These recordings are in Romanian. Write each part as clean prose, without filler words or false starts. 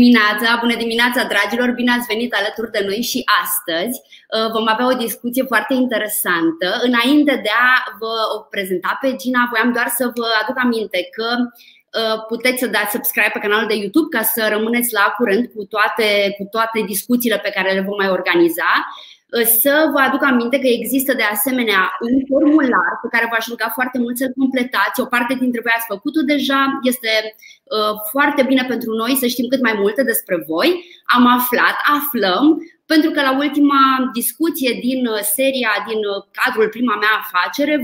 dimineața! Bună dimineața, dragilor! Bine ați venit alături de noi și astăzi vom avea o discuție foarte interesantă. Înainte de a vă o prezenta pe Gina, voiam doar să vă aduc aminte că puteți să dați subscribe pe canalul de YouTube ca să rămâneți la curent cu toate discuțiile pe care le vom mai organiza. Să vă aduc aminte că există de asemenea un formular pe care v-aș ruga foarte mult să-l completați. O parte dintre voi ați făcut-o deja, este foarte bine pentru noi să știm cât mai multe despre voi. Aflăm, pentru că la ultima discuție din seria, din cadrul Prima mea afacere,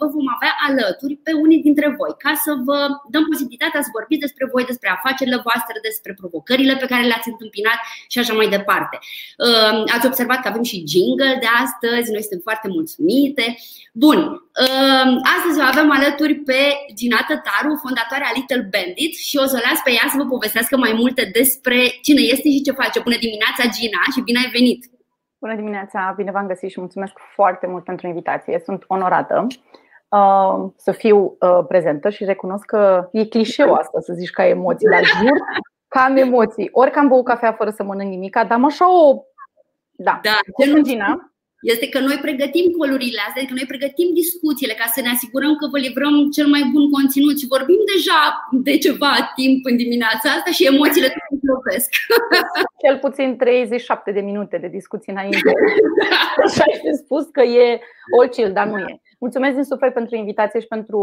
vă vom avea alături pe unii dintre voi, ca să vă dăm posibilitatea să vorbiți despre voi, despre afacerile voastre, despre provocările pe care le-ați întâmpinat și așa mai departe. Ați observat că avem și jingle de astăzi, noi suntem foarte mulțumite. Bun, astăzi o avem alături pe Gina Tătaru, fondatoarea Little Bandit, și o să o las pe ea să vă povestească mai multe despre cine este și ce face. Bună dimineața, Gina, și bine ai venit! Bună dimineața, bine v-am găsit și mulțumesc foarte mult pentru invitație. Sunt onorată să fiu prezentă și recunosc că e clișeu asta să zici că ai emoții, dar jur că am emoții. Ori că am băut cafea fără să mănânc nimica, dar am așa o... Da. Este că noi pregătim colurile astea, adică noi pregătim discuțiile ca să ne asigurăm că vă livrăm cel mai bun conținut și vorbim deja de ceva timp în dimineața asta și emoțiile tot lovesc. Cel puțin 37 de minute de discuții înainte. Și ai spus că e all chill, dar nu e. Mulțumesc din suflet pentru invitație și pentru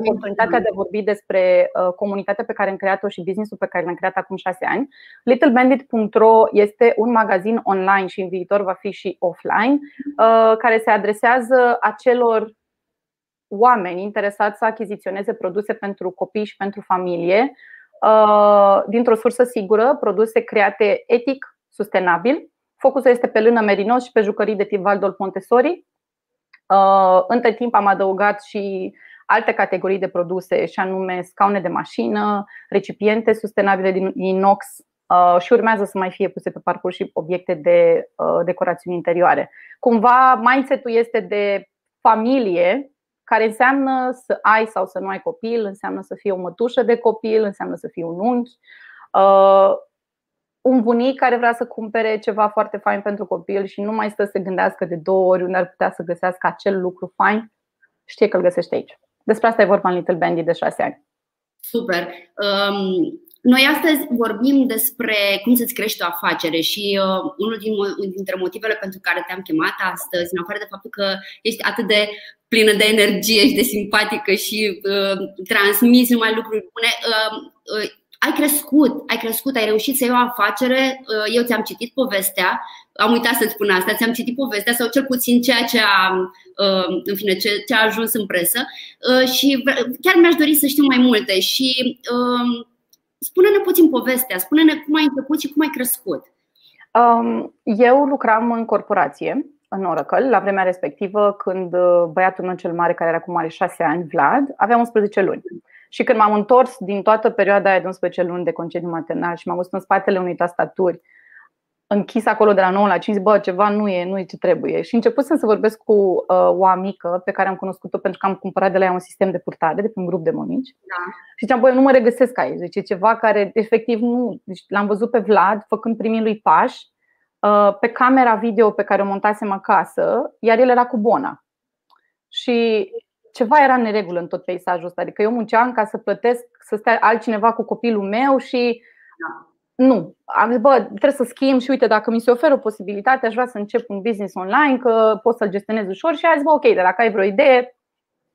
oportunitatea de a vorbi despre comunitatea pe care am creat-o și business-ul pe care l-am creat acum 6 ani. Littlebandit.ro este un magazin online și în viitor va fi și offline, care se adresează acelor oameni interesați să achiziționeze produse pentru copii și pentru familie dintr-o sursă sigură, produse create etic, sustenabil. Focusul este pe lână Merinos și pe jucării de tip Waldorf Montessori. Între timp am adăugat și alte categorii de produse, și anume scaune de mașină, recipiente sustenabile din inox și urmează să mai fie puse pe parcurs și obiecte de decorațiuni interioare. Cumva mindset-ul este de familie, care înseamnă să ai sau să nu ai copil, înseamnă să fii o mătușă de copil, înseamnă să fii un unchi, un bunic care vrea să cumpere ceva foarte fain pentru copil și nu mai stă să se gândească de 2 ori unde ar putea să găsească acel lucru fain, știe că îl găsește aici. Despre asta e vorba în Little Bandit de 6 ani. Super! Noi astăzi vorbim despre cum să-ți crești o afacere și unul dintre motivele pentru care te-am chemat astăzi, în afară de faptul că ești atât de plină de energie și de simpatică și transmiți numai lucruri bune, ai crescut, ai reușit să iei o afacere. Eu ți-am citit povestea, am uitat să-ți spun asta, ți-am citit povestea sau cel puțin ceea ce a ajuns în presă și chiar mi-aș dori să știu mai multe. Și spune-ne puțin povestea, spune-ne cum ai început și cum ai crescut. Eu lucram în corporație, în Oracle, la vremea respectivă, când băiatul meu cel mare, care era acum are 6 ani, Vlad, avea 11 luni. Și când m-am întors din toată perioada aia de 11 luni de concediu maternal și m-am văzut în spatele unei tastaturi, închis acolo de la 9 la 5, bă, ceva nu e ce trebuie. Și începusem să vorbesc cu o amică pe care am cunoscut-o pentru că am cumpărat de la ea un sistem de purtare, de pe un grup de mămici. Da. Și ziceam, bă, eu nu mă regăsesc aici. Deci e ceva care efectiv nu. Deci l-am văzut pe Vlad făcând primii lui pași pe camera video pe care o montasem acasă, iar el era cu bona. Și ceva era în neregulă în tot peisajul ăsta. Adică eu munceam ca să plătesc să stea altcineva cu copilul meu și nu. Am zis, bă, trebuie să schimb și uite, dacă mi se oferă o posibilitate, aș vrea să încep un business online, că pot să-l gestionez ușor. Și a zis, bă, ok, de dacă ai vreo idee,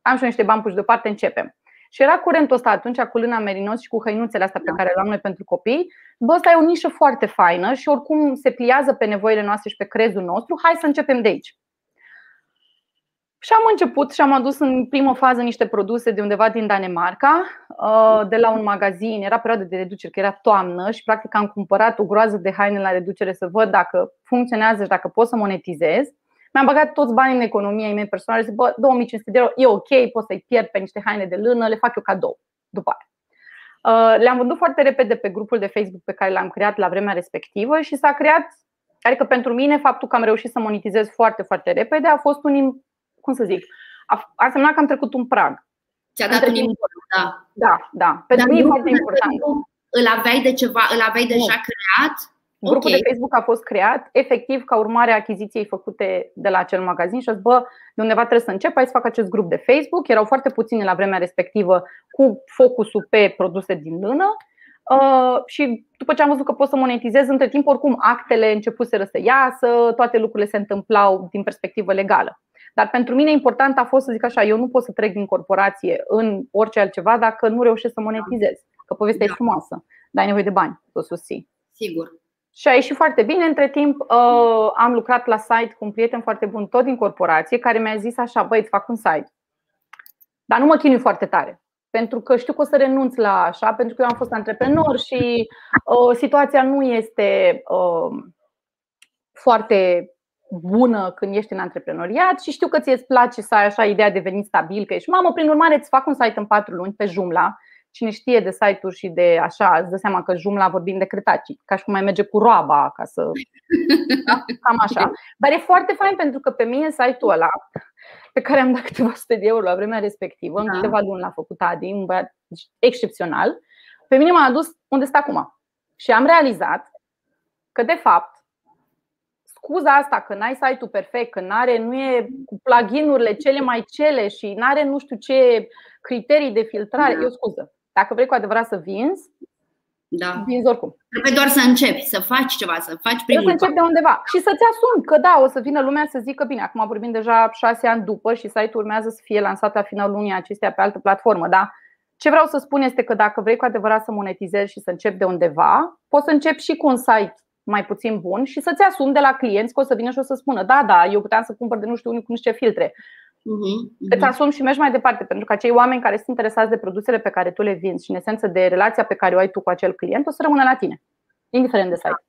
am și niște bani puși deoparte, începem. Și era curentul ăsta atunci cu lâna Merinos și cu hăinuțele astea pe care le-am noi pentru copii. Bă, ăsta e o nișă foarte faină și oricum se pliază pe nevoile noastre și pe crezul nostru. Hai să începem de aici. Și am început și am adus în primă fază niște produse de undeva din Danemarca, de la un magazin. Era perioada de reducere, că era toamnă și practic am cumpărat o groază de haine la reducere să văd dacă funcționează și dacă pot să monetizez. Mi-am băgat toți banii în economia mea personală și zic, bă, 2500 de euro e ok, pot să-i pierd pe niște haine de lână, le fac eu cadou după aia. Le-am vândut foarte repede pe grupul de Facebook pe care l-am creat la vremea respectivă și s-a creat, adică pentru mine faptul că am reușit să monetizez foarte, foarte repede a fost un, cum să zic, a însemnat că am trecut un prag. Ți-a dat un import, da. Pentru mine e foarte important. Îl aveai de ceva, îl aveai deja creat? Grupul de Facebook a fost creat efectiv ca urmare a achiziției făcute de la acel magazin și a zis, bă, de undeva trebuie să încep, hai să fac acest grup de Facebook. Erau foarte puțini la vremea respectivă cu focusul pe produse din lână. Și după ce am văzut că pot să monetizez, între timp oricum actele începuseră să iasă, toate lucrurile se întâmplau din perspectivă legală. Dar pentru mine important a fost să zic așa, eu nu pot să trec din corporație în orice altceva dacă nu reușesc să monetizez. Că povestea e frumoasă, dar ai nevoie de bani, să o susții. Sigur. Și a ieșit foarte bine, între timp am lucrat la site cu un prieten foarte bun tot din corporație care mi-a zis așa, băi, îți fac un site, dar nu mă chinui foarte tare. Pentru că știu că o să renunț la așa, pentru că eu am fost antreprenor și situația nu este foarte bună când ești în antreprenoriat și știu că ți-e place să ai așa ideea de venit stabil, că ești mamă, prin urmare îți fac un site în 4 luni pe Joomla. Cine știe de site-uri și de așa, îți dă seama că Joomla vorbim de cretaci, ca și cum mai merge cu roaba, ca să... Da? Cam așa. Dar e foarte fain pentru că pe mine site-ul ăla, pe care am dat câteva sute de euro la vremea respectivă, în câteva luni l-a făcut Adi, un băiat excepțional, pe mine m-a adus unde stă acum. Și am realizat că de fapt scuza asta că n-ai site-ul perfect, că n-are, nu e cu plugin-urile cele mai cele și n-are nu știu ce criterii de filtrare, e o scuză. Dacă vrei cu adevărat să vinzi, vinzi oricum. Trebuie doar să începi, să faci ceva, să faci primul. Să începi de undeva și să-ți asumi că da, o să vină lumea să zică bine, acum vorbim deja 6 ani după și site-ul urmează să fie lansat la finalul lunii acestea pe altă platformă, da? Ce vreau să spun este că dacă vrei cu adevărat să monetizezi și să începi de undeva, poți să începi și cu un site mai puțin bun și să-ți asumi de la clienți că o să vină și o să spună da, da, eu puteam să cumpăr de nu știu unii cu niște filtre. Îți asumi și mergi mai departe, pentru că acei oameni care sunt interesați de produsele pe care tu le vinzi și în esență de relația pe care o ai tu cu acel client o să rămână la tine, indiferent de site.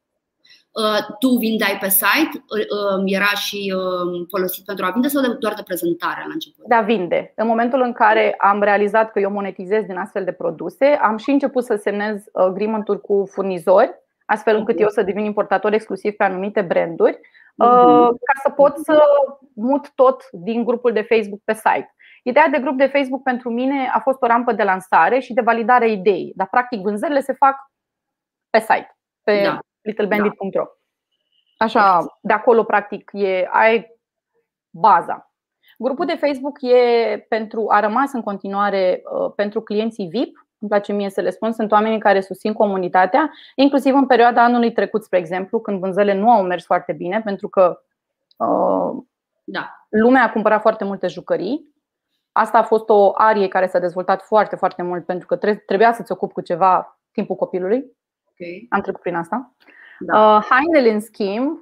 Tu vindeai pe site? Era și folosit pentru a vinde sau doar de prezentare la început? Da, vinde. În momentul în care am realizat că eu monetizez din astfel de produse, am și început să semnez agreement-uri cu furnizori, astfel încât eu să devin importator exclusiv pe anumite branduri, ca să pot să mut tot din grupul de Facebook pe site. Ideea de grup de Facebook pentru mine a fost o rampă de lansare și de validare a ideii, dar practic vânzările se fac pe site, pe Littlebandit.ro. Așa, de acolo practic ai baza. Grupul de Facebook a rămas în continuare pentru clienții VIP. Îmi place mie să le spun, sunt oamenii care susțin comunitatea, inclusiv în perioada anului trecut, spre exemplu, când vânzările nu au mers foarte bine, pentru că lumea a cumpărat foarte multe jucării. Asta a fost o arie care s-a dezvoltat foarte, foarte mult, pentru că trebuia să-ți ocupi cu ceva timpul copilului. Am trecut prin asta. Hainele, în schimb,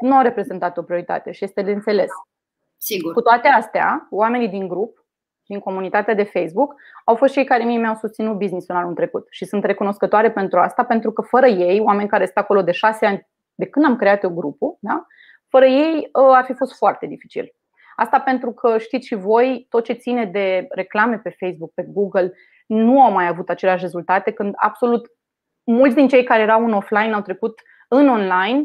nu au reprezentat o prioritate și este de înțeles. Sigur. Cu toate astea, oamenii din grup, din comunitatea de Facebook, au fost cei care mi-au susținut business-ul anul trecut și sunt recunoscătoare pentru asta, pentru că fără ei, oameni care stau acolo de 6 ani de când am creat eu grupul, fără ei ar fi fost foarte dificil. Asta pentru că știți și voi, tot ce ține de reclame pe Facebook, pe Google, nu au mai avut aceleași rezultate când absolut mulți din cei care erau în offline au trecut în online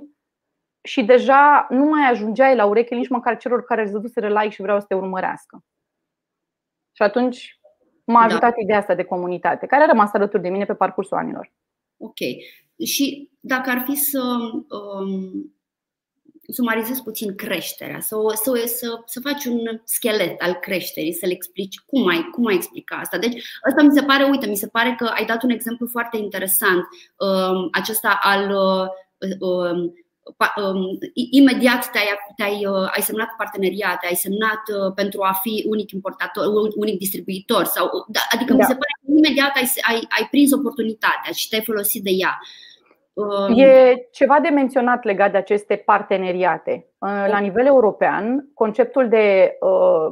și deja nu mai ajungeai la ureche nici măcar celor care îți dăduseră like și vreau să te urmărească. Și atunci m-a ajutat ideea asta de comunitate, care a rămas alături de mine pe parcursul anilor. Ok. Și dacă ar fi să sumarizez puțin creșterea, să faci un schelet al creșterii, să-l explici, cum ai explica asta? Deci asta mi se pare, uite, mi se pare că ai dat un exemplu foarte interesant, acesta al... imediat ai semnat parteneriate, ai semnat pentru a fi unic importator, unic distribuitor sau, adică mi se pare că imediat ai prins oportunitatea și te-ai folosit de ea. E ceva de menționat legat de aceste parteneriate. La nivel european, conceptul de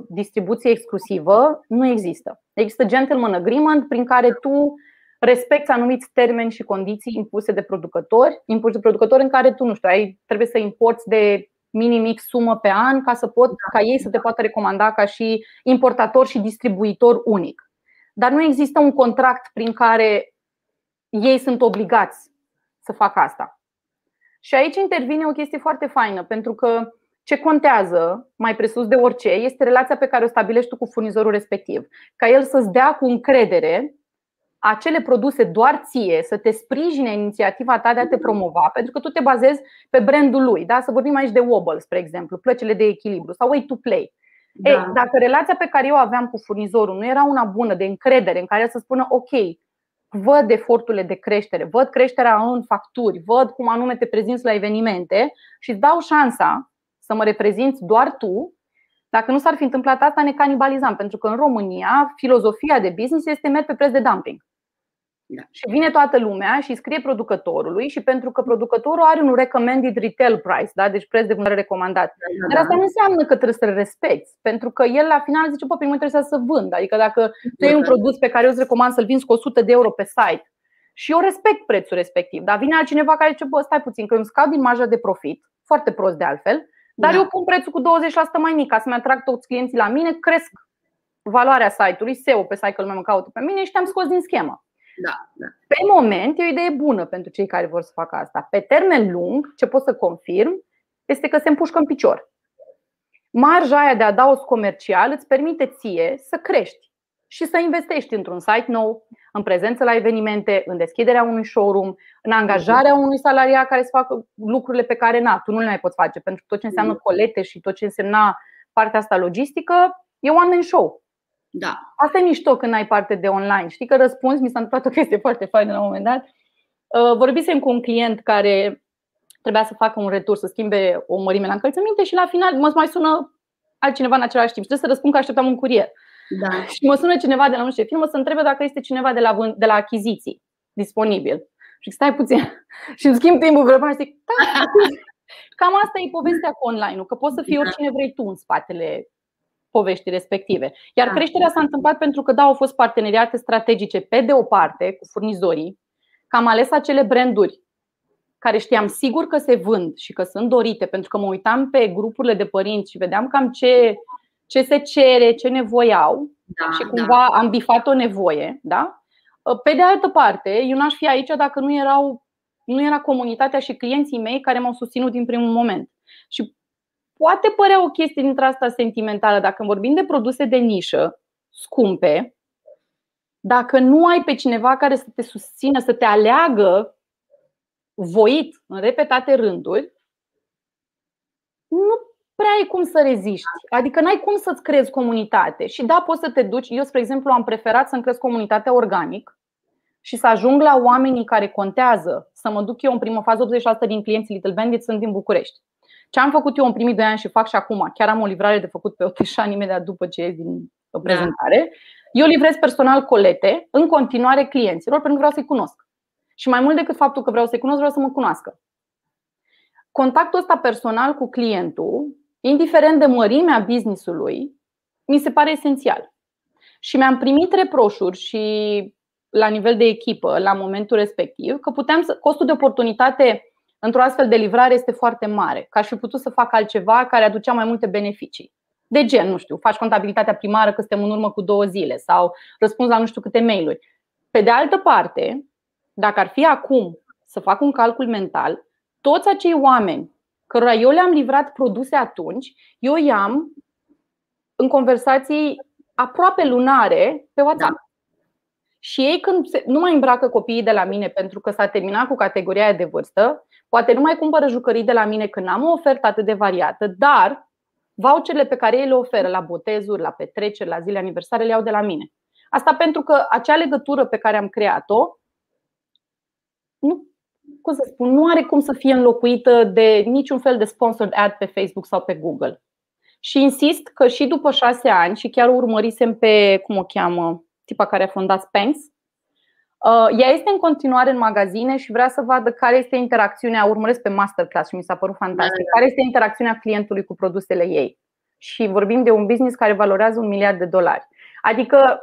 distribuție exclusivă nu există. Există gentleman agreement prin care tu respecti anumiți termeni și condiții impuse de producători în care tu, nu știu, trebuie să importi de minim X sumă pe an ca ei să te poată recomanda ca și importator și distribuitor unic. Dar nu există un contract prin care ei sunt obligați să facă asta. Și aici intervine o chestie foarte faină, pentru că ce contează, mai presus de orice, este relația pe care o stabilești tu cu furnizorul respectiv. Ca el să-ți dea cu încredere acele produse doar ție, să te sprijine inițiativa ta de a te promova, pentru că tu te bazezi pe brandul lui, da? Să vorbim aici de Wobbles, spre exemplu, plăcile de echilibru sau Way to Play. Da. Ei, dacă relația pe care eu aveam cu furnizorul nu era una bună, de încredere, în care să spună ok, văd eforturile de creștere, văd creșterea în facturi, văd cum anume te prezinți la evenimente și îți dau șansa să mă reprezinți doar tu. Dacă nu s-ar fi întâmplat asta, ne canibalizam, pentru că în România filozofia de business este merg pe preț de dumping. Da. Și vine toată lumea și scrie producătorului și pentru că producătorul are un recommended retail price, da? Deci preț de vânzare recomandat. Dar asta nu înseamnă că trebuie să-l respecti, pentru că el la final zice, bă, pe mine trebuie să vând. Adică dacă tu ai un produs pe care eu îți recomand să-l vinzi cu 100 de euro pe site și eu respect prețul respectiv, dar vine altcineva care zice, bă, stai puțin că îmi scad din marja de profit, foarte prost de altfel, dar eu pun prețul cu 20% mai mic ca să-mi atrag toți clienții la mine, cresc valoarea site-ului, SEO pe site-ul meu mă caută pe mine și te-am scos din schemă. Da, da. Pe moment e o idee bună pentru cei care vor să facă asta. Pe termen lung, ce pot să confirm este că se împușcă în picior. Marja aia de adaos comercial îți permite ție să crești și să investești într-un site nou, în prezență la evenimente, în deschiderea unui showroom, în angajarea unui salariat care să facă lucrurile pe care tu nu le mai poți face. Pentru că tot ce înseamnă colete și tot ce însemna partea asta logistică e one man show. Da. Asta e mișto când ai parte de online. Știi că răspuns, mi s-a întâmplat o chestie foarte faină la un moment dat. Vorbisem cu un client care trebuia să facă un retur, să schimbe o mărime la încălțăminte și la final mă mai sună altcineva în același timp și trebuie să răspund că așteptam un curier. Da. Și mă sună cineva de la nu știu ce firmă să întrebe dacă este cineva de la achiziții disponibil. Și stai puțin și îmi schimb timpul vreo și zic, da, cam asta e povestea cu online-ul, că poți să fii oricine vrei tu în spatele poveștii respective. Iar creșterea s-a întâmplat pentru că au fost parteneriate strategice pe de o parte cu furnizorii, că am ales acele branduri care știam sigur că se vând și că sunt dorite, pentru că mă uitam pe grupurile de părinți și vedeam cam ce se cere, ce nevoie au, da, și cumva am bifat o nevoie, da? Pe de altă parte, eu n-aș fi aici dacă nu era comunitatea și clienții mei care m-au susținut din primul moment. Și poate părea o chestie dintre asta sentimentală, dacă vorbim de produse de nișă, scumpe, dacă nu ai pe cineva care să te susțină, să te aleagă voit în repetate rânduri, nu prea ai cum să reziști. Adică n-ai cum să-ți crezi comunitate. Și da, poți să te duci. Eu, spre exemplu, am preferat să-mi cresc comunitatea organic și să ajung la oamenii care contează. Să mă duc eu în primă fază, 80% din clienții Little Bandit sunt din București. Ce am făcut eu în primii 2 ani și fac și acum, chiar am o livrare de făcut pe Oteșani imediat după ce ies din prezentare, eu livrez personal colete în continuare clienților pentru că vreau să-i cunosc. Și mai mult decât faptul că vreau să-i cunosc, vreau să mă cunoască. Contactul ăsta personal cu clientul, indiferent de mărimea business-ului, mi se pare esențial. Și mi-am primit reproșuri și la nivel de echipă, la momentul respectiv, că costul de oportunitate într-o astfel de livrare este foarte mare, că aș fi putut să fac altceva care aducea mai multe beneficii. De gen, nu știu, faci contabilitatea primară că suntem în urmă cu 2 zile sau răspunzi la nu știu câte mail-uri. Pe de altă parte, dacă ar fi acum să fac un calcul mental, toți acei oameni cărora eu le-am livrat produse atunci, eu i-am în conversații aproape lunare pe WhatsApp. Da. Și ei când nu mai îmbracă copiii de la mine pentru că s-a terminat cu categoria de vârstă, poate nu mai cumpără jucării de la mine când am o ofertă atât de variată, dar voucherele pe care ei le oferă la botezuri, la petreceri, la zile aniversare le iau de la mine. Asta pentru că acea legătură pe care am creat-o nu are cum să fie înlocuită de niciun fel de sponsored ad pe Facebook sau pe Google. Și insist că și după 6 ani, și chiar o urmărisem pe, cum o cheamă, tipa care a fondat Spence, ea este în continuare în magazine și vrea să vadă care este interacțiunea. Urmăresc pe masterclass și mi s-a părut fantastic. Care este interacțiunea clientului cu produsele ei. Și vorbim de un business care valorează $1 miliard. Adică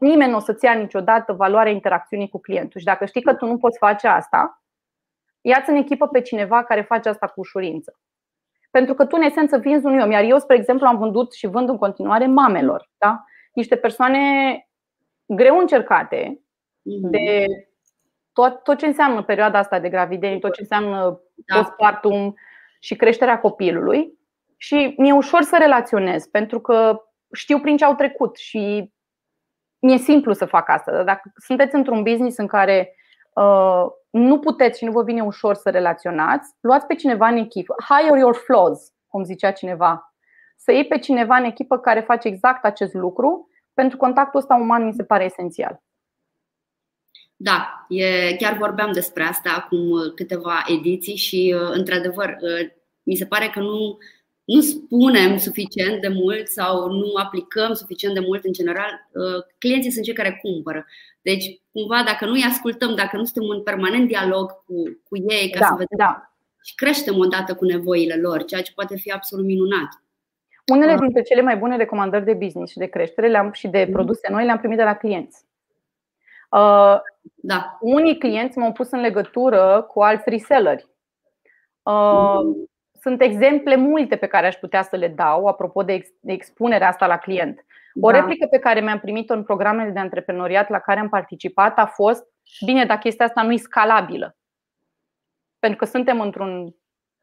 nimeni nu o să-ți ia niciodată valoarea interacțiunii cu clientul. Și dacă știi că tu nu poți face asta, ia-ți în echipă pe cineva care face asta cu ușurință. Pentru că tu în esență vinzi un om. Iar eu, spre exemplu, am vândut și vând în continuare mamelor, da? Niște persoane greu încercate de tot ce înseamnă perioada asta de gravidență, tot ce înseamnă postpartum și creșterea copilului. Și mi-e ușor să relaționez pentru că știu prin ce au trecut și mi-e simplu să fac asta. Dar dacă sunteți într-un business în care nu puteți și nu vă vine ușor să relaționați, luați pe cineva în echipă. Hire your flaws, cum zicea cineva. Să iei pe cineva în echipă care face exact acest lucru, pentru contactul ăsta uman mi se pare esențial. Da, chiar vorbeam despre asta acum câteva ediții și, într-adevăr, mi se pare că nu spunem suficient de mult sau nu aplicăm suficient de mult în general. Clienții sunt cei care cumpără. Deci, cumva, dacă nu îi ascultăm, dacă nu suntem în permanent dialog cu ei, ca să vedem și creștem odată cu nevoile lor, ceea ce poate fi absolut minunat. Unele dintre cele mai bune recomandări de business și de creștere și de produse noi le-am primit de la clienți. Unii clienți m-au pus în legătură cu alți reselleri. Sunt exemple multe pe care aș putea să le dau, apropo de expunerea asta la client. O replică pe care mi-am primit-o în programele de antreprenoriat la care am participat a fost: bine, dar chestia asta nu e scalabilă. Pentru că suntem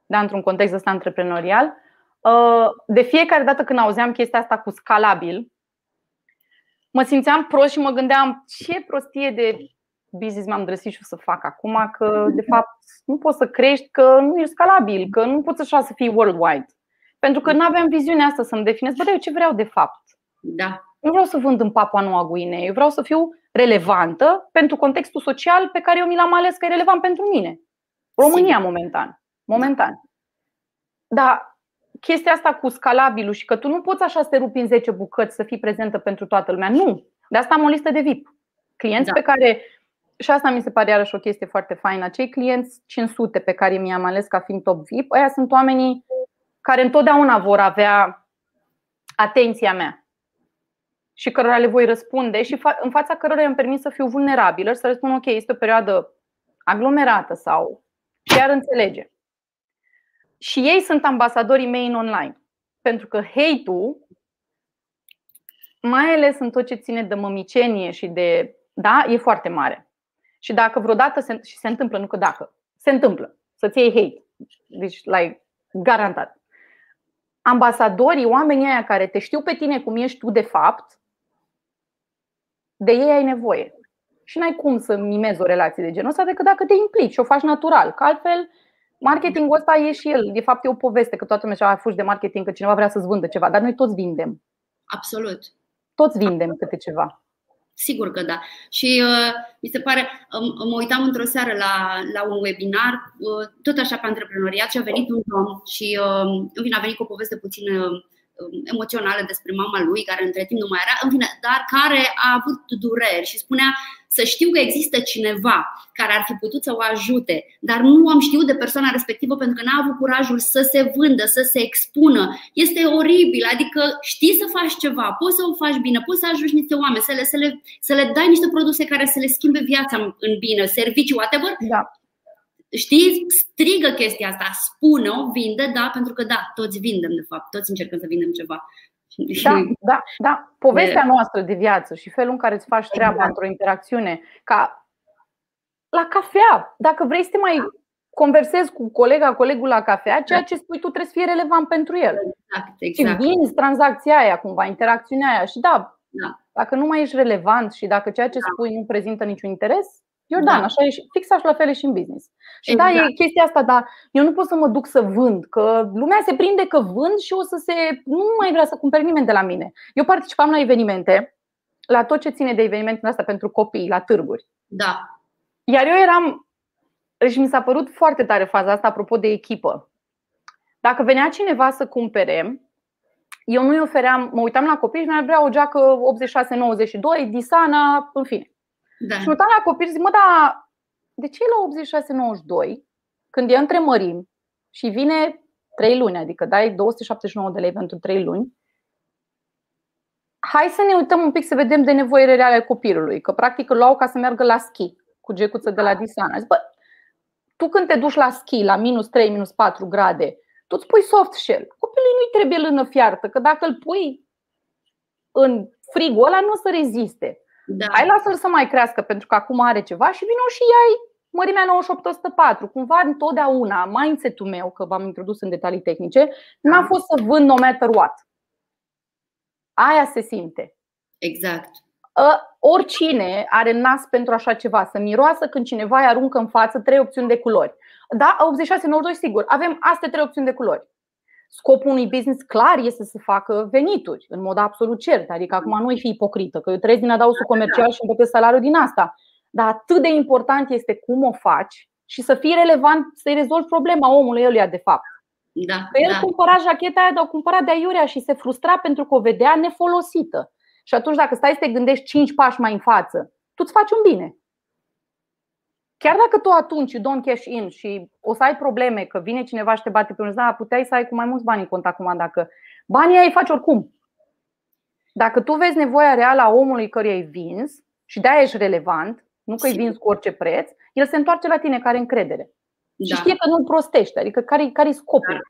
într-un context ăsta antreprenorial. De fiecare dată când auzeam chestia asta cu scalabil, mă simțeam prost și mă gândeam ce prostie de business m-am drăsit și o să fac acum, că de fapt nu poți să crești, că nu e scalabil, că nu poți așa să fii worldwide. Pentru că nu aveam viziunea asta să-mi definez, bă, eu ce vreau de fapt? Nu vreau să vând în Papua Noua Guinee, eu vreau să fiu relevantă pentru contextul social pe care eu mi l-am ales că e relevant pentru mine. România momentan. Dar chestia asta cu scalabilul și că tu nu poți așa să te rupi în 10 bucăți să fii prezentă pentru toată lumea, nu. De asta am o listă de VIP. Clienți pe care, și asta mi se pare iarăși o chestie foarte faină, acei clienți 500 pe care mi-am ales ca fiind top VIP, ăia sunt oamenii care întotdeauna vor avea atenția mea și cărora le voi răspunde și în fața cărora îmi permit să fiu vulnerabilă și să răspund: ok, este o perioadă aglomerată sau chiar înțelege. Și ei sunt ambasadorii mei în online. Pentru că hate-ul, mai ales în tot ce ține de mămicenie și de... da, e foarte mare. Și dacă vreodată se întâmplă, nu că dacă, se întâmplă să-ți iei hate, deci like, garantat. Ambasadorii, oamenii aia care te știu pe tine cum ești tu de fapt, de ei ai nevoie. Și n-ai cum să mimezi o relație de genul ăsta decât dacă te implici și o faci natural. Că altfel, marketingul ăsta e și el. De fapt, e o poveste că toată lumea fugi de marketing, că cineva vrea să-ți vândă ceva. Dar noi toți vindem. Absolut. Toți vindem câte ceva. Sigur că da. Și mi se pare, mă uitam într-o seară la un webinar, tot așa pe antreprenoriat, și a venit un om și a venit cu o poveste puțin emoțională despre mama lui, care între timp nu mai era, dar care a avut dureri și spunea: să știu că există cineva care ar fi putut să o ajute, dar nu am știut de persoana respectivă pentru că n-a avut curajul să se vândă, să se expună. Este oribil, adică știi să faci ceva, poți să o faci bine, poți să ajungi niște oameni, să le dai niște produse care să le schimbe viața în bine, serviciu, whatever. Știi, strigă chestia asta, spune-o, vinde, pentru că toți vindem de fapt, toți încercăm să vindem ceva. Povestea noastră de viață și felul în care îți faci treaba într-o interacțiune, ca la cafea, dacă vrei să te mai conversezi cu colegul la cafea, ceea ce spui tu trebuie să fie relevant pentru el. Exact. Și vinzi tranzacția aia cumva, interacțiunea aia și dacă nu mai ești relevant și dacă ceea ce spui nu prezintă niciun interes, Iordan, așa e, fix așa la fel e și în business. Și da, e chestia asta, dar eu nu pot să mă duc să vând, că lumea se prinde că vând și nu mai vrea să cumpere nimeni de la mine. Eu participam la evenimente, la tot ce ține de evenimente astea pentru copii, la târguri. Iar eu eram, și mi s-a părut foarte tare faza asta apropo de echipă. Dacă venea cineva să cumpere, eu nu-i ofeream, mă uitam la copii și mi-ar vrea o geacă 86-92, Disana, în fine. Și mă uitam la copii și zic: mă, dar de ce e la 86,92 când e între mărimi și vine 3 luni, adică dai 279 de lei pentru 3 luni? Hai să ne uităm un pic să vedem de nevoile reale ale copilului, că practic îl luau ca să meargă la schi cu gecuță de la Disana. Zic: bă, tu când te duci la schi la -3, -4 grade, tu îți pui soft shell. Copilului nu-i trebuie lână fiartă, că dacă îl pui în frigul ăla nu o să reziste. Hai, lasă-l să mai crească pentru că acum are ceva și vino și ia-i mărimea 98-104. Cumva întotdeauna mindset-ul meu, că v-am introdus în detalii tehnice, n-a fost să vând no matter what. Aia se simte. Exact. Oricine are nas pentru așa ceva, să miroasă când cineva îi aruncă în față trei opțiuni de culori. Da, 86-92 sigur, avem astea trei opțiuni de culori. Scopul unui business clar este să facă venituri, în mod absolut cert. Adică acum nu-i fi ipocrită, că eu trăiesc din adausul comercial și îmi plătesc salariul din asta. Dar atât de important este cum o faci și să fii relevant, să-i rezolvi problema omului ăluia de fapt. Da, că el cumpăra jacheta aia, dar o cumpăra de aiurea și se frustra pentru că o vedea nefolosită. Și atunci dacă stai să te gândești 5 pași mai în față, tu îți faci un bine. Chiar dacă tu atunci don't cash in și o să ai probleme că vine cineva și te bate pe un da, puteai să ai cu mai mulți bani în cont acum, dacă banii ai faci oricum. Dacă tu vezi nevoia reală a omului căruia îi vinzi și de-aia ești relevant, nu că îi vinzi cu orice preț, el se întoarce la tine, care are încredere. Și știe că nu prostești, adică care-i scopul?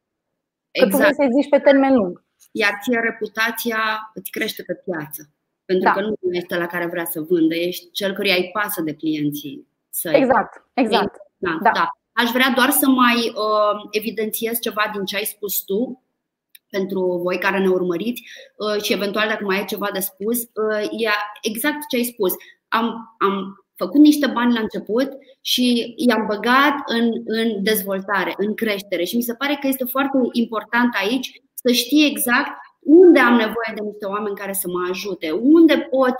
Că tu vrei să-i zici pe termen lung. Iar ție reputația îți crește pe piață. Pentru că nu ești la care vrea să vândă, ești cel căruia îi pasă de clienții săi. Exact. Da. Aș vrea doar să mai evidențiez ceva din ce ai spus tu. Pentru voi care ne urmăriți și eventual dacă mai ai ceva de spus, exact ce ai spus. Am făcut niște bani la început și i-am băgat în dezvoltare, în creștere. Și mi se pare că este foarte important aici să știi exact unde am nevoie de niște oameni care să mă ajute, unde pot,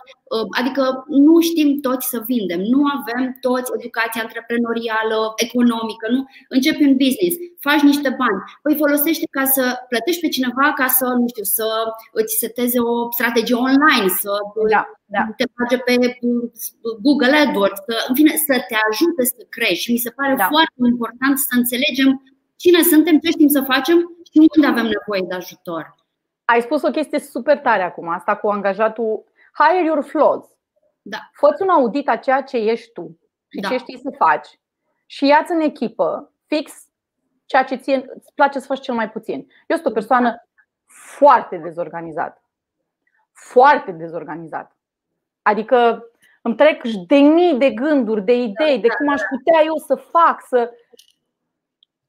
adică nu știm toți să vindem, nu avem toți educația antreprenorială, economică, nu? Începi un business, faci niște bani, păi folosește ca să plătești pe cineva ca să, nu știu, să îți seteze o strategie online, să te bage pe Google AdWords, să, în fine, să te ajute să crești. Mi se pare foarte important să înțelegem cine suntem, ce știm să facem și unde avem nevoie de ajutor. Ai spus o chestie super tare acum, asta cu angajatul. Hire your flaws. Fă-ți un audit a ceea ce ești tu și ce știi să faci și ia-ți în echipă fix ceea ce ție îți place să faci cel mai puțin. Eu sunt o persoană foarte dezorganizată. Foarte dezorganizată. Adică îmi trec de mii de gânduri, de idei, de cum aș putea eu să fac, să...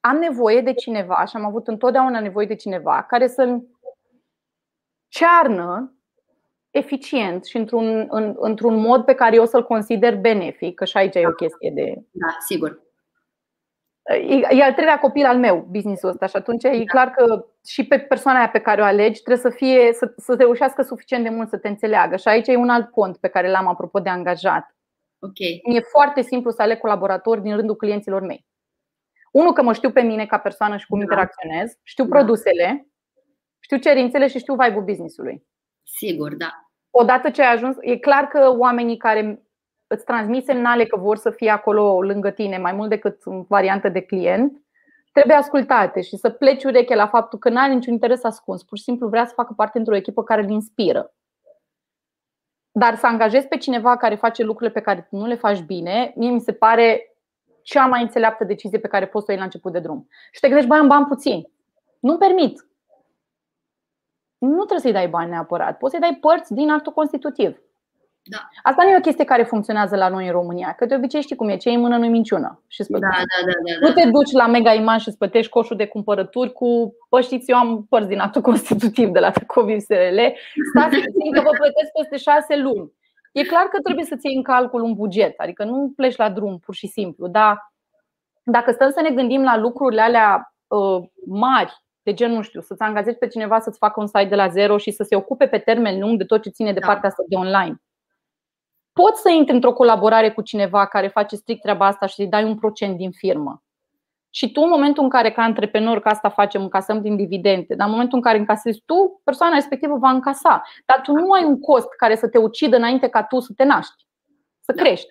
Am nevoie de cineva și am avut întotdeauna nevoie de cineva care să-mi cearnă eficient și într-un mod pe care eu să-l consider benefic, că și aici e o chestie de... Da, sigur. E al treilea copil al meu, business-ul ăsta, și atunci e clar că și pe persoana aia pe care o alegi trebuie să reușească suficient de mult să te înțeleagă. Și aici e un alt pont pe care l-am apropo de angajat. Okay. E foarte simplu să aleg colaboratori din rândul clienților mei. Unul, că mă știu pe mine ca persoană și cum interacționez, știu produsele, știu cerințele și știu vibe-ul business-ului. Sigur, Odată ce ai ajuns, e clar că oamenii care îți transmit semnale că vor să fie acolo lângă tine, mai mult decât în variantă de client, trebuie ascultate și să pleci ureche la faptul că n-are niciun interes ascuns. Pur și simplu vrea să facă parte într-o echipă care îl inspiră. Dar să angajezi pe cineva care face lucrurile pe care nu le faci bine, mie mi se pare cea mai înțeleaptă decizie pe care poți să o iei la început de drum. Și te gândești, băi, am bani puțin. Nu-mi permit. Nu trebuie să-i dai bani neapărat. Poți să-i dai părți din actul constitutiv. Asta nu e o chestie care funcționează la noi în România. Că de obicei știi cum e, ce e în mână nu-i minciună. Nu te duci la Mega Image și îți plătești coșul de cumpărături cu, bă, știți, eu am părți din actul constitutiv de la Tăcoviv SRL. Stați puțin că vă plătesc peste 6 luni. E clar că trebuie să-ți iei în calcul un buget, adică nu pleci la drum pur și simplu. Dar dacă stăm să ne gândim la lucrurile alea mari, de gen, nu știu, să-ți angajezi pe cineva să-ți facă un site de la zero și să se ocupe pe termen lung de tot ce ține de partea asta de online, poți să intri într-o colaborare cu cineva care face strict treaba asta și îi dai un procent din firmă. Și tu, în momentul în care, ca antreprenor, că asta facem, încasăm din dividende, dar în momentul în care încasezi tu, persoana respectivă va încasa. Dar tu nu ai un cost care să te ucidă înainte ca tu să te naști, să crești,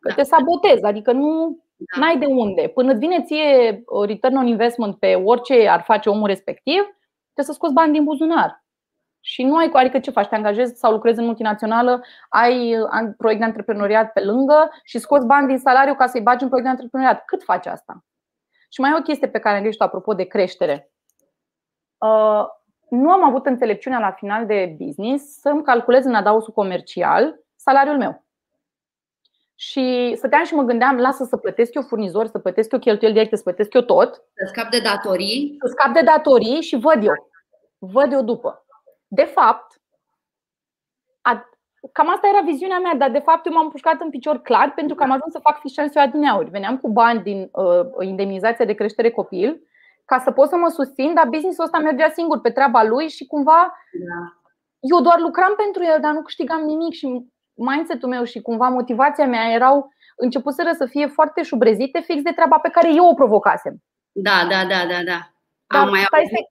că te sabotezi, adică nu n-ai de unde. Până îți vine ție return on investment pe orice ar face omul respectiv, trebuie să scoți bani din buzunar. Și nu ai, adică ce faci? Te angajezi sau lucrezi în multinațională, ai proiect de antreprenoriat pe lângă și scoți bani din salariu ca să-i bagi în proiect de antreprenoriat. Cât faci asta? Și mai e o chestie pe care am găsit-o apropo de creștere. Nu am avut înțelepciunea la final de business să-mi calculez în adausul comercial salariul meu. Și stăteam și mă gândeam, lasă să plătesc eu furnizori, să plătesc eu cheltuieli directe, să plătesc eu tot. Să scap de datorii. Să scap de datorii și văd eu după. De fapt, cam asta era viziunea mea, dar de fapt eu m-am pușcat în picior clar pentru că am ajuns să fac fișanțe adineauri. Veneam cu bani din indemnizația de creștere copil ca să pot să mă susțin, dar business-ul ăsta mergea singur pe treaba lui și cumva eu doar lucram pentru el, dar nu câștigam nimic și mindset-ul meu și cumva motivația mea erau începuseră să fie foarte șubrezite fix de treaba pe care eu o provocasem. Da. Am mai auzit.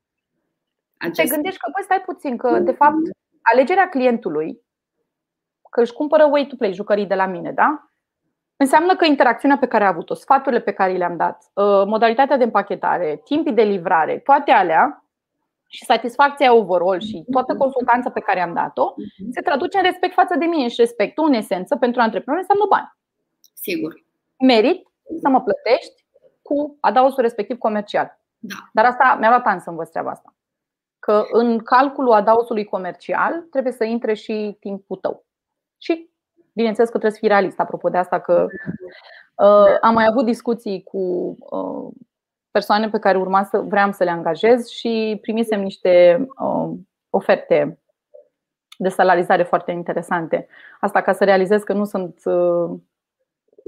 Te gândești că, bă, stai puțin, că de fapt alegerea clientului, că își cumpără Way to Play jucării de la mine, da? Înseamnă că interacțiunea pe care a avut-o, sfaturile pe care le-am dat, modalitatea de împachetare, timpii de livrare, toate alea și satisfacția overall și toată consultanța pe care am dat-o se traduce în respect față de mine și respectul în esență pentru antreprenor înseamnă bani. Sigur. Merit să mă plătești cu adausul respectiv comercial. Da. Dar asta mi-a luat ani să învăț treaba asta. Că în calculul adausului comercial trebuie să intre și timpul tău. Și bineînțeles că trebuie să fii realist. Apropo de asta că am mai avut discuții cu persoane pe care urma să vreau să le angajez și primisem niște oferte de salarizare foarte interesante. Asta ca să realizez că nu sunt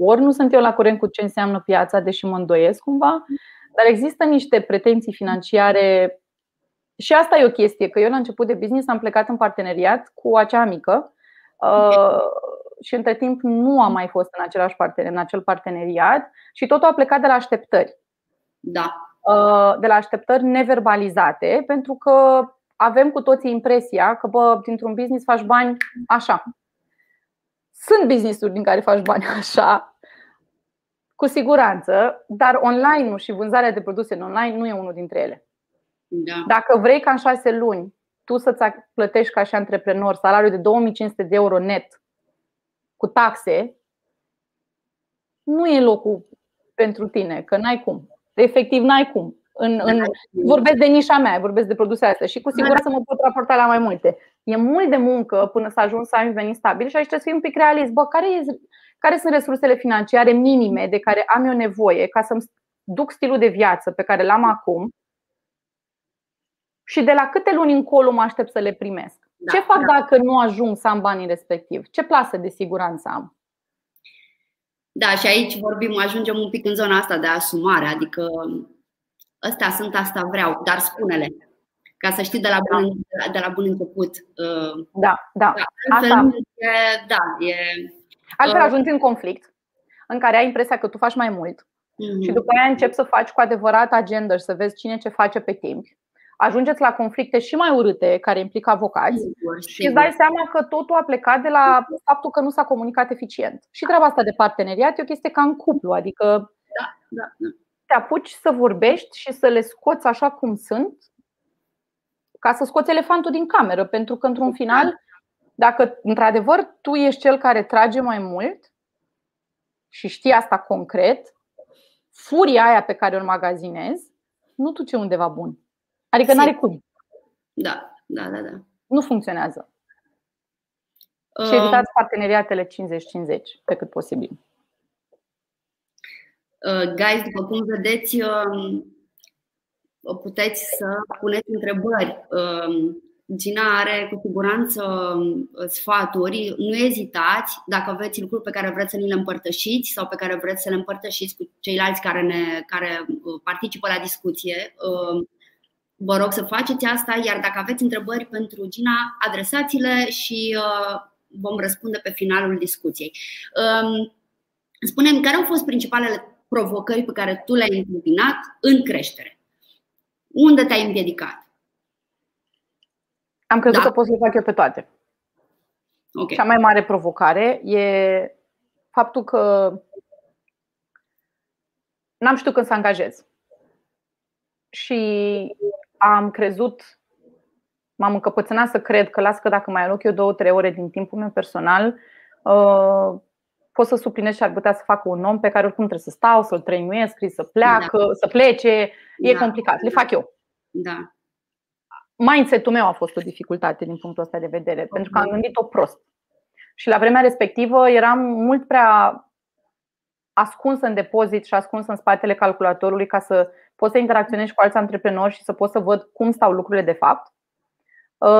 ori nu sunt eu la curent cu ce înseamnă piața, deși mă îndoiesc cumva, dar există niște pretenții financiare. Și asta e o chestie, că eu la început de business am plecat în parteneriat cu acea amică și între timp nu am mai fost în același parteneriat și totul a plecat de la așteptări. Da. De la așteptări neverbalizate, pentru că avem cu toții impresia că bă, dintr-un business faci bani așa. Sunt business-uri din care faci bani așa, cu siguranță, dar online-ul și vânzarea de produse în online nu e unul dintre ele. Da. Dacă vrei ca în 6 luni tu să-ți plătești ca și antreprenor salariul de 2500 de euro net cu taxe, nu e locul pentru tine, că n-ai cum. Efectiv n-ai cum. Vorbesc de nișa mea, vorbesc de produse astea și cu siguranță mă pot raporta la mai multe. E mult de muncă până să ajung să ai venit stabil și aici trebuie să fii un pic realist. Bă, care sunt resursele financiare minime de care am eu nevoie ca să-mi duc stilul de viață pe care l-am acum și de la câte luni încolo mă aștept să le primesc? Ce fac dacă nu ajung să am banii respectiv? Ce plasă de siguranță am? Da, și aici ajungem un pic în zona asta de asumare, adică ăstea sunt, asta vreau, dar spune-le. Ca să știi de la bun început. Da. Altfel ajungi în conflict în care ai impresia că tu faci mai mult și după aia începi să faci cu adevărat agenda și să vezi cine ce face pe timp. Ajungeți la conflicte și mai urâte care implică avocați și îți dai seama că totul a plecat de la faptul că nu s-a comunicat eficient. Și treaba asta de parteneriat e o chestie ca în cuplu, adică te apuci să vorbești și să le scoți așa cum sunt, ca să scoți elefantul din cameră, pentru că într-un final, dacă într-adevăr tu ești cel care trage mai mult și știi asta concret, furia aia pe care o magazinezi nu duce undeva bun. Adică n-are cum. Da. Nu funcționează. Și evitați parteneriatele 50-50 pe cât posibil. Guys, după cum vedeți, puteți să puneți întrebări. Gina are cu siguranță sfaturi. Nu ezitați dacă aveți lucruri pe care vreți să ni le împărtășiți sau pe care vreți să le împărtășiți cu ceilalți care participă la discuție. Vă rog să faceți asta, iar dacă aveți întrebări pentru Gina, adresați-le și vom răspunde pe finalul discuției. Spune-mi, care au fost principalele provocări pe care tu le-ai întâmpinat în creștere? Unde te-ai împiedicat? Am crezut că pot să le fac eu pe toate. Okay. Cea mai mare provocare e faptul că n-am știut când să angajez. Și am crezut, m-am încăpățânat să cred că las că dacă mai aloc eu 2-3 ore din timpul meu personal, pot să suplinesc și ar putea să fac un om pe care oricum trebuie să stau, să-l trăinuiesc, să plece, e complicat, le fac eu. Da. Mindset-ul meu a fost o dificultate din punctul ăsta de vedere, pentru că am gândit-o prost. Și la vremea respectivă eram mult prea ascuns în depozit și ascuns în spatele calculatorului ca să poți să interacționezi cu alți antreprenori și să poți să văd cum stau lucrurile de fapt.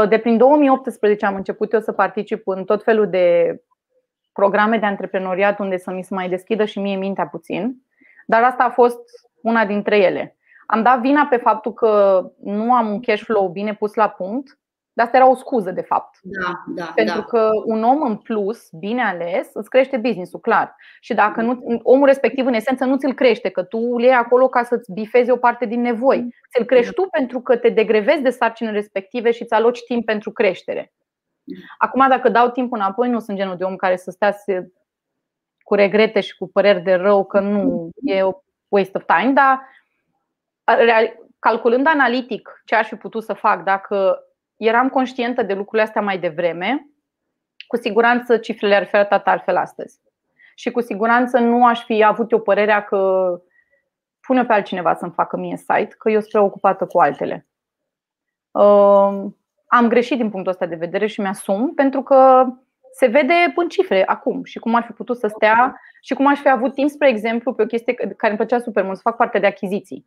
De prin 2018 am început eu să particip în tot felul de programe de antreprenoriat unde să mi se mai deschidă și mie mintea puțin, dar asta a fost una dintre ele. Am dat vina pe faptul că nu am un cash flow bine pus la punct, dar asta era o scuză de fapt. Pentru că un om în plus, bine ales, îți crește business-ul, clar. Și dacă nu, omul respectiv în esență nu ți-l crește, că tu îl iei acolo ca să-ți bifezi o parte din nevoi. Ți-l crești tu pentru că te degrevezi de sarcinile respective și îți aloci timp pentru creștere. Acum, dacă dau timp înapoi, nu sunt genul de om care să stea cu regrete și cu păreri de rău că nu e o waste of time, dar calculând analitic ce aș fi putut să fac dacă eram conștientă de lucrurile astea mai devreme, cu siguranță cifrele ar fi arătat altfel astăzi. Și cu siguranță nu aș fi avut eu părerea că pune pe altcineva să-mi facă mie site, că eu sunt preocupată cu altele. Am greșit din punctul ăsta de vedere și mi-asum, pentru că se vede în cifre acum și cum ar fi putut să stea și cum aș fi avut timp, spre exemplu, pe o chestie care îmi plăcea super mult, să fac parte de achiziții.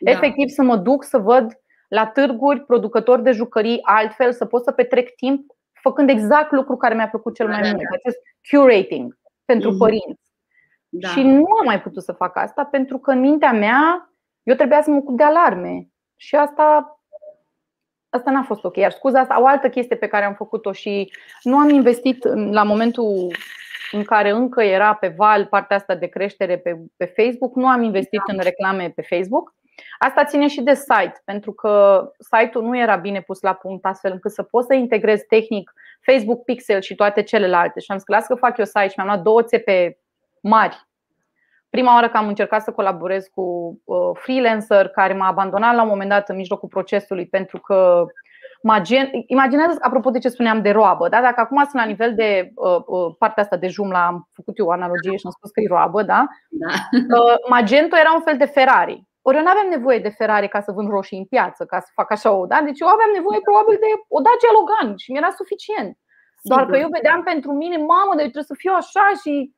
Da. Efectiv să mă duc să văd la târguri producători de jucării altfel, să pot să petrec timp făcând exact lucru care mi-a plăcut cel mai mult, acest curating pentru părinți. Da. Și nu am mai putut să fac asta pentru că în mintea mea eu trebuia să mă ocup de alarme și asta n-a fost ok. Iar scuza asta, o altă chestie pe care am făcut-o și nu am investit la momentul în care încă era pe val partea asta de creștere pe Facebook, nu am investit în reclame pe Facebook. Asta ține și de site, pentru că site-ul nu era bine pus la punct astfel încât să poți să integrezi tehnic Facebook Pixel și toate celelalte. Și am zis că las că fac eu site și mi-am luat 2 țepe mari. Prima oară că am încercat să colaborez cu freelancer care m-a abandonat la un moment dat în mijlocul procesului pentru că imaginează, apropo de ce spuneam de roabă, da? Dacă acum sunt la nivel de partea asta de Joomla, am făcut eu o analogie și am spus că e roabă, da? Magento era un fel de Ferrari. Ori eu nu aveam nevoie de Ferrari ca să vând roșii în piață, ca să fac așa, da? Deci eu aveam nevoie probabil de o Dacia Logan și mi-era suficient. Doar că eu vedeam pentru mine, mamă, deci trebuie să fiu așa și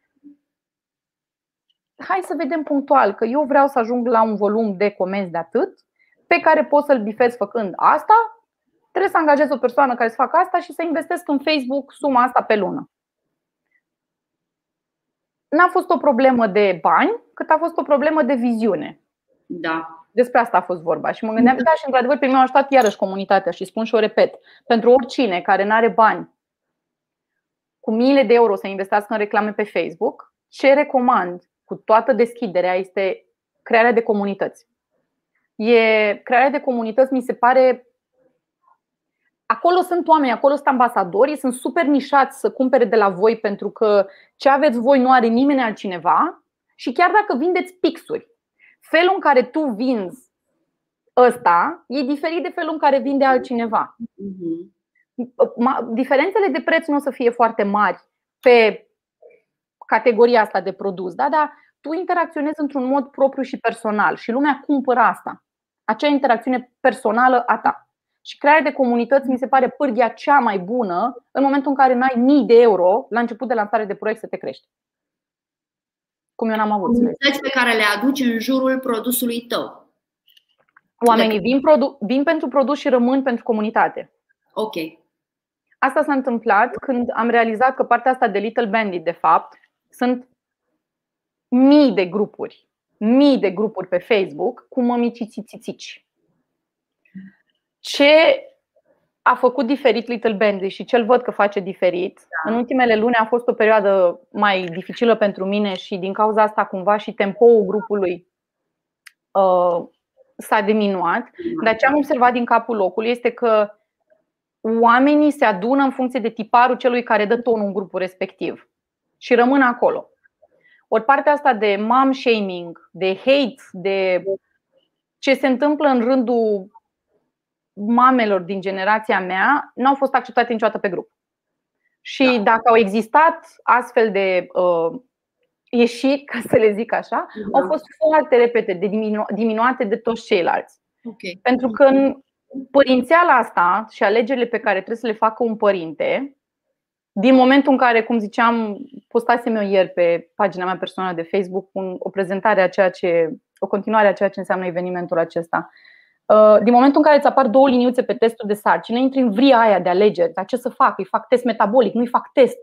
hai să vedem punctual că eu vreau să ajung la un volum de comenzi de atât pe care pot să-l bifez făcând asta. Trebuie să angajez o persoană care să facă asta și să investesc în Facebook suma asta pe lună. N-a fost o problemă de bani, cât a fost o problemă de viziune. Da. Despre asta a fost vorba și mă gândeam, da, și într-adevăr pe mine m-a ajutat iarăși comunitatea și spun și o repet, pentru oricine care nu are bani cu miile de euro să investească în reclame pe Facebook, ce recomand cu toată deschiderea este crearea de comunități. Crearea de comunități mi se pare, acolo sunt oameni, acolo sunt ambasadorii, sunt super nișați să cumpere de la voi pentru că ce aveți voi nu are nimeni altcineva și chiar dacă vindeți pixuri, felul în care tu vinzi ăsta e diferit de felul în care vinde altcineva. Diferențele de preț nu o să fie foarte mari pe categoria asta de produs, da? Dar tu interacționezi într-un mod propriu și personal și lumea cumpără asta, acea interacțiune personală a ta. Și crearea de comunități mi se pare pârghia cea mai bună în momentul în care n-ai mii de euro la început de lansare de proiect să te crești. Cum eu n-am avut. Comunități pe care le aduci în jurul produsului tău. Oamenii vin pentru produs și rămân pentru comunitate. Ok. Asta s-a întâmplat când am realizat că partea asta de Little Bandit, de fapt, sunt mii de grupuri pe Facebook cu mămicițițici. Ce a făcut diferit Little Bandit și ce-l văd că face diferit? În ultimele luni a fost o perioadă mai dificilă pentru mine și din cauza asta cumva și tempoul grupului s-a diminuat. Dar ce am observat din capul locului este că oamenii se adună în funcție de tiparul celui care dă tonul în grupul respectiv și rămân acolo. Ori partea asta de mom shaming, de hate, de ce se întâmplă în rândul mamelor din generația mea n-au fost acceptate niciodată pe grup. Și dacă au existat astfel de ieșiri, ca să le zic așa, au fost foarte repede diminuate de toți ceilalți. Pentru că în părințeala asta și alegerile pe care trebuie să le facă un părinte, din momentul în care, cum ziceam, postasem eu ieri pe pagina mea personală de Facebook o prezentare a ceea ce, o continuare a ceea ce înseamnă evenimentul acesta. Din momentul în care îți apar două liniuțe pe testul de sarcină, intri în vria aia de alegeri. Dar ce să fac? Îi fac test metabolic, nu-i fac test.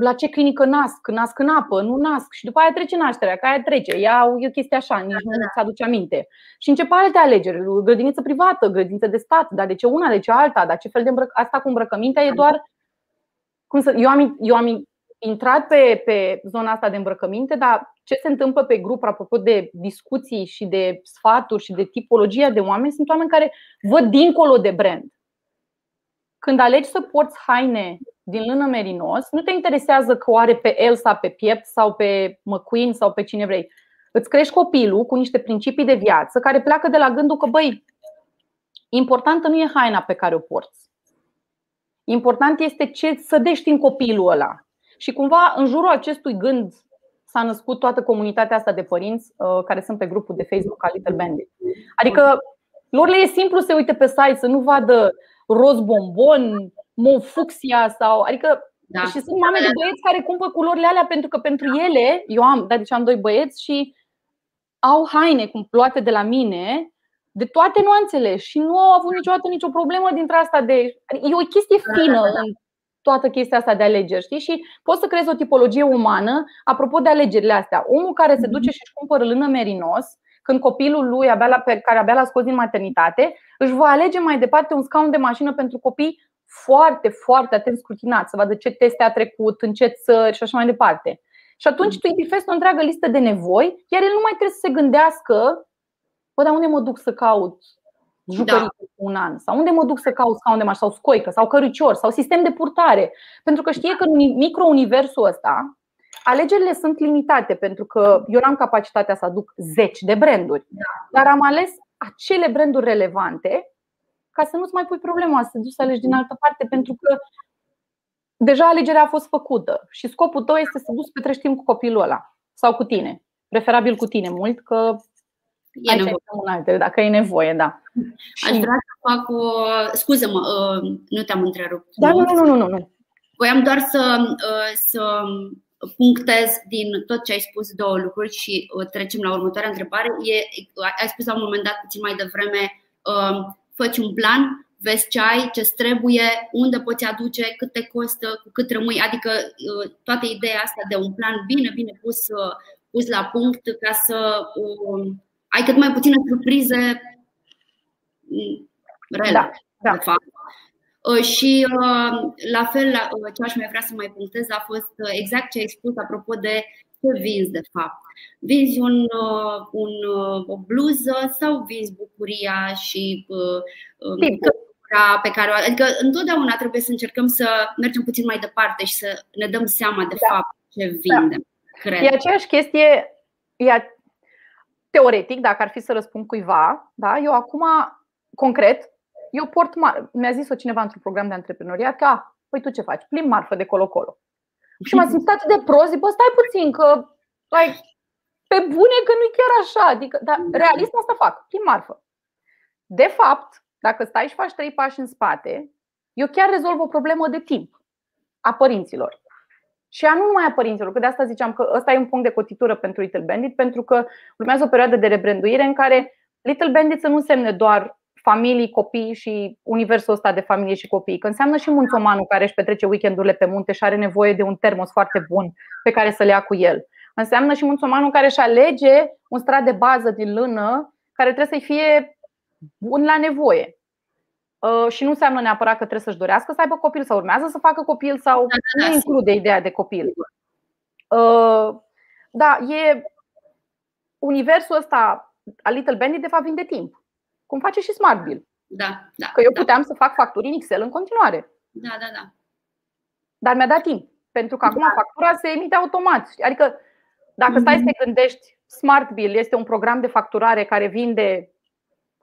La ce clinică nasc? Nasc în apă, nu nasc. Și după aia trece nașterea, că aia trece. Ia o chestie așa, nici nu îți aduce aminte. Și încep alte alegeri. Grădiniță privată, grădiniță de stat. Dar de ce una, de ce alta? Dar ce fel de asta cu îmbrăcămintea e doar eu am intrat pe zona asta de îmbrăcăminte, dar ce se întâmplă pe grup, apropo de discuții și de sfaturi și de tipologia de oameni, sunt oameni care văd dincolo de brand. Când alegi să porți haine din lână Merinos, nu te interesează că o are pe Elsa, pe Piept sau pe McQueen sau pe cine vrei. Îți crești copilul cu niște principii de viață care pleacă de la gândul că, băi, importantă nu e haina pe care o porți. Important este ce sădești în copilul ăla. Și cumva în jurul acestui gând s-a născut toată comunitatea asta de părinți care sunt pe grupul de Facebook al Little Bandit. Adică lor le e simplu să se uite pe site, să nu vadă roz bombon, mov fucsia sau, adică da. Și sunt mame de băieți care cumpără culorile alea pentru că pentru ele, deci am doi băieți și au haine cum luate de la mine de toate nuanțele și nu au avut niciodată nicio problemă dintre asta de, e o chestie fină în toată chestia asta de alegeri, știi? Și poți să creezi o tipologie umană. Apropo de alegerile astea, omul care se duce și își cumpără lână Merinos când copilul lui, care abia l-a scos din maternitate, își va alege mai departe un scaun de mașină pentru copii foarte, foarte atent scrutinat, să vadă ce teste a trecut, în ce țări și așa mai departe. Și atunci tu îi bifezi o întreagă listă de nevoi, iar el nu mai trebuie să se gândească, bă, dar unde mă duc să caut jucării cu un an? Sau unde mă duc să caut scaun de mașină, sau scoică, sau cărucior, sau sistem de purtare? Pentru că știe că în microuniversul ăsta alegerile sunt limitate, pentru că eu n-am capacitatea să aduc 10 de branduri, dar am ales acele branduri relevante ca să nu-ți mai pui problema să te duci să alegi din altă parte, pentru că deja alegerea a fost făcută și scopul tău este să duci să petrești timp cu copilul ăla sau cu tine, preferabil cu tine mult, că dacă e nevoie, da. Aș vrea să fac o... Scuză-mă, nu te-am întrerupt. Da, nu. Voiam doar să punctez din tot ce ai spus două lucruri și trecem la următoarea întrebare. Ai spus la un moment dat puțin mai devreme, faci un plan, vezi ce ai, ce-ți trebuie, unde poți aduce, cât te costă, cu cât rămâi. Adică toată ideea asta de un plan bine pus la punct ca să... ai cât mai puține surprize rele, de fapt. Și la fel, ce aș mai vrea să mai punctez a fost exact ce ai spus apropo de ce vinzi de fapt. Vinzi o bluză sau vinzi bucuria și bucuria pe care o ai? Adică întotdeauna trebuie să încercăm să mergem puțin mai departe și să ne dăm seama de fapt ce vindem. Cred. E aceeași chestie. Teoretic, dacă ar fi să răspund cuiva, da, eu acum, concret, eu port mi-a zis-o cineva într-un program de antreprenoriat că, păi tu ce faci? Plimbi marfă de colo-colo. Și m-a simțit atât de prost, zic, bă, stai puțin, că pe bune că nu-i chiar așa. Adică, dar realist asta fac, plimb marfă. De fapt, dacă stai și faci 3 pași în spate, eu chiar rezolv o problemă de timp a părinților. Și nu numai a părinților, că de asta ziceam că ăsta e un punct de cotitură pentru Little Bandit, pentru că urmează o perioadă de rebranduire în care Little Bandit să nu însemne doar familii, copii și universul ăsta de familie și copii, că înseamnă și munțomanul care își petrece weekendurile pe munte și are nevoie de un termos foarte bun pe care să le ia cu el. Înseamnă și munțomanul care își alege un strat de bază din lână care trebuie să-i fie bun la nevoie. Și nu înseamnă neapărat că trebuie să-și dorească să aibă copil sau urmează să facă copil sau nu include ideea de copil. Da, e universul ăsta al Little Bandit de fapt vinde timp. Cum face și SmartBill. Da, că eu puteam să fac facturi în Excel în continuare. Da. Dar mi-a dat timp, pentru că acum factura se emite automat. Adică dacă stai să te gândești, SmartBill este un program de facturare care vinde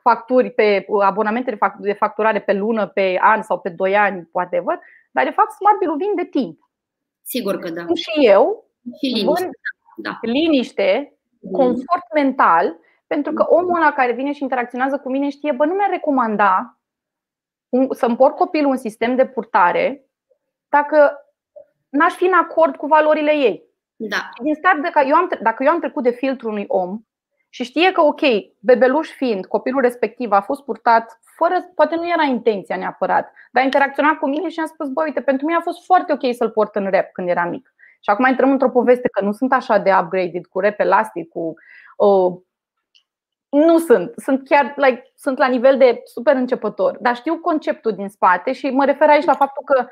facturi pe abonamente de facturare pe lună, pe an sau pe 2 ani, poate văd, dar de fapt SmartBill-ul vinde timp. Sigur că da. Și eu vând liniște, confort mental, pentru că omul ăla care vine și interacționează cu mine știe, bă, nu mi-ar recomanda să-mi port copilul un sistem de purtare dacă n-aș fi în acord cu valorile ei. Din start, dacă eu am trecut de filtrul unui om și știe că ok, bebeluș fiind, copilul respectiv a fost purtat fără, poate nu era intenția neapărat, dar interacționa cu mine și am spus: bă, uite, pentru mine a fost foarte ok să-l port în rep când era mic. Și acum intrăm într-o poveste că nu sunt așa de upgraded cu rep elastic, cu nu sunt, sunt la nivel de super începător, dar știu conceptul din spate și mă refer aici la faptul că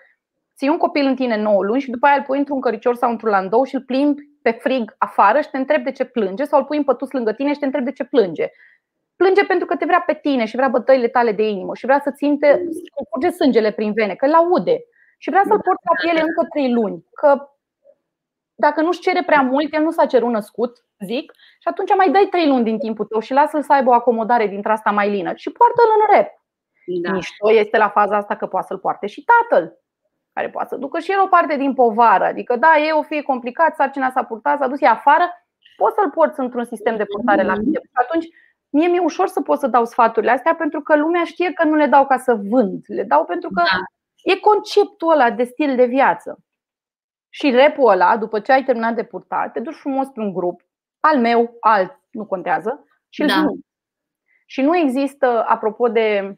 ții un copil în tine 9 luni și după aia îl pui într-un căricior sau într-un landou și îl plimbi pe frig afară și te întrebi de ce plânge, sau îl pui în pătuț lângă tine și te întrebi de ce plânge. Plânge pentru că te vrea pe tine și vrea bătăile tale de inimă și vrea să ținte, să curge sângele prin vene, că îl aude și vrea să-l porți la piele încă 3 luni, că dacă nu-și cere prea mult, el nu s-a cerut născut, zic, și atunci mai dai 3 luni din timpul tău și lasă-l să aibă o acomodare dintr-asta mai lină și poartă-l în rep. Da. Mișto este la faza asta că poate să-l poarte și tatăl, care poate să ducă și el o parte din povară. Adică da, e o fie complicat, sarcina s-a purtat, s-a dus ea afară, poți să-l porți într-un sistem de purtare la mine. Și atunci mie mi-e ușor să pot să dau sfaturile astea, pentru că lumea știe că nu le dau ca să vând, le dau pentru că e conceptul ăla de stil de viață. Și repul ăla, după ce ai terminat de purtat, te duci frumos pe un grup, al meu, alt, nu contează, și îl vând. Și nu există, apropo de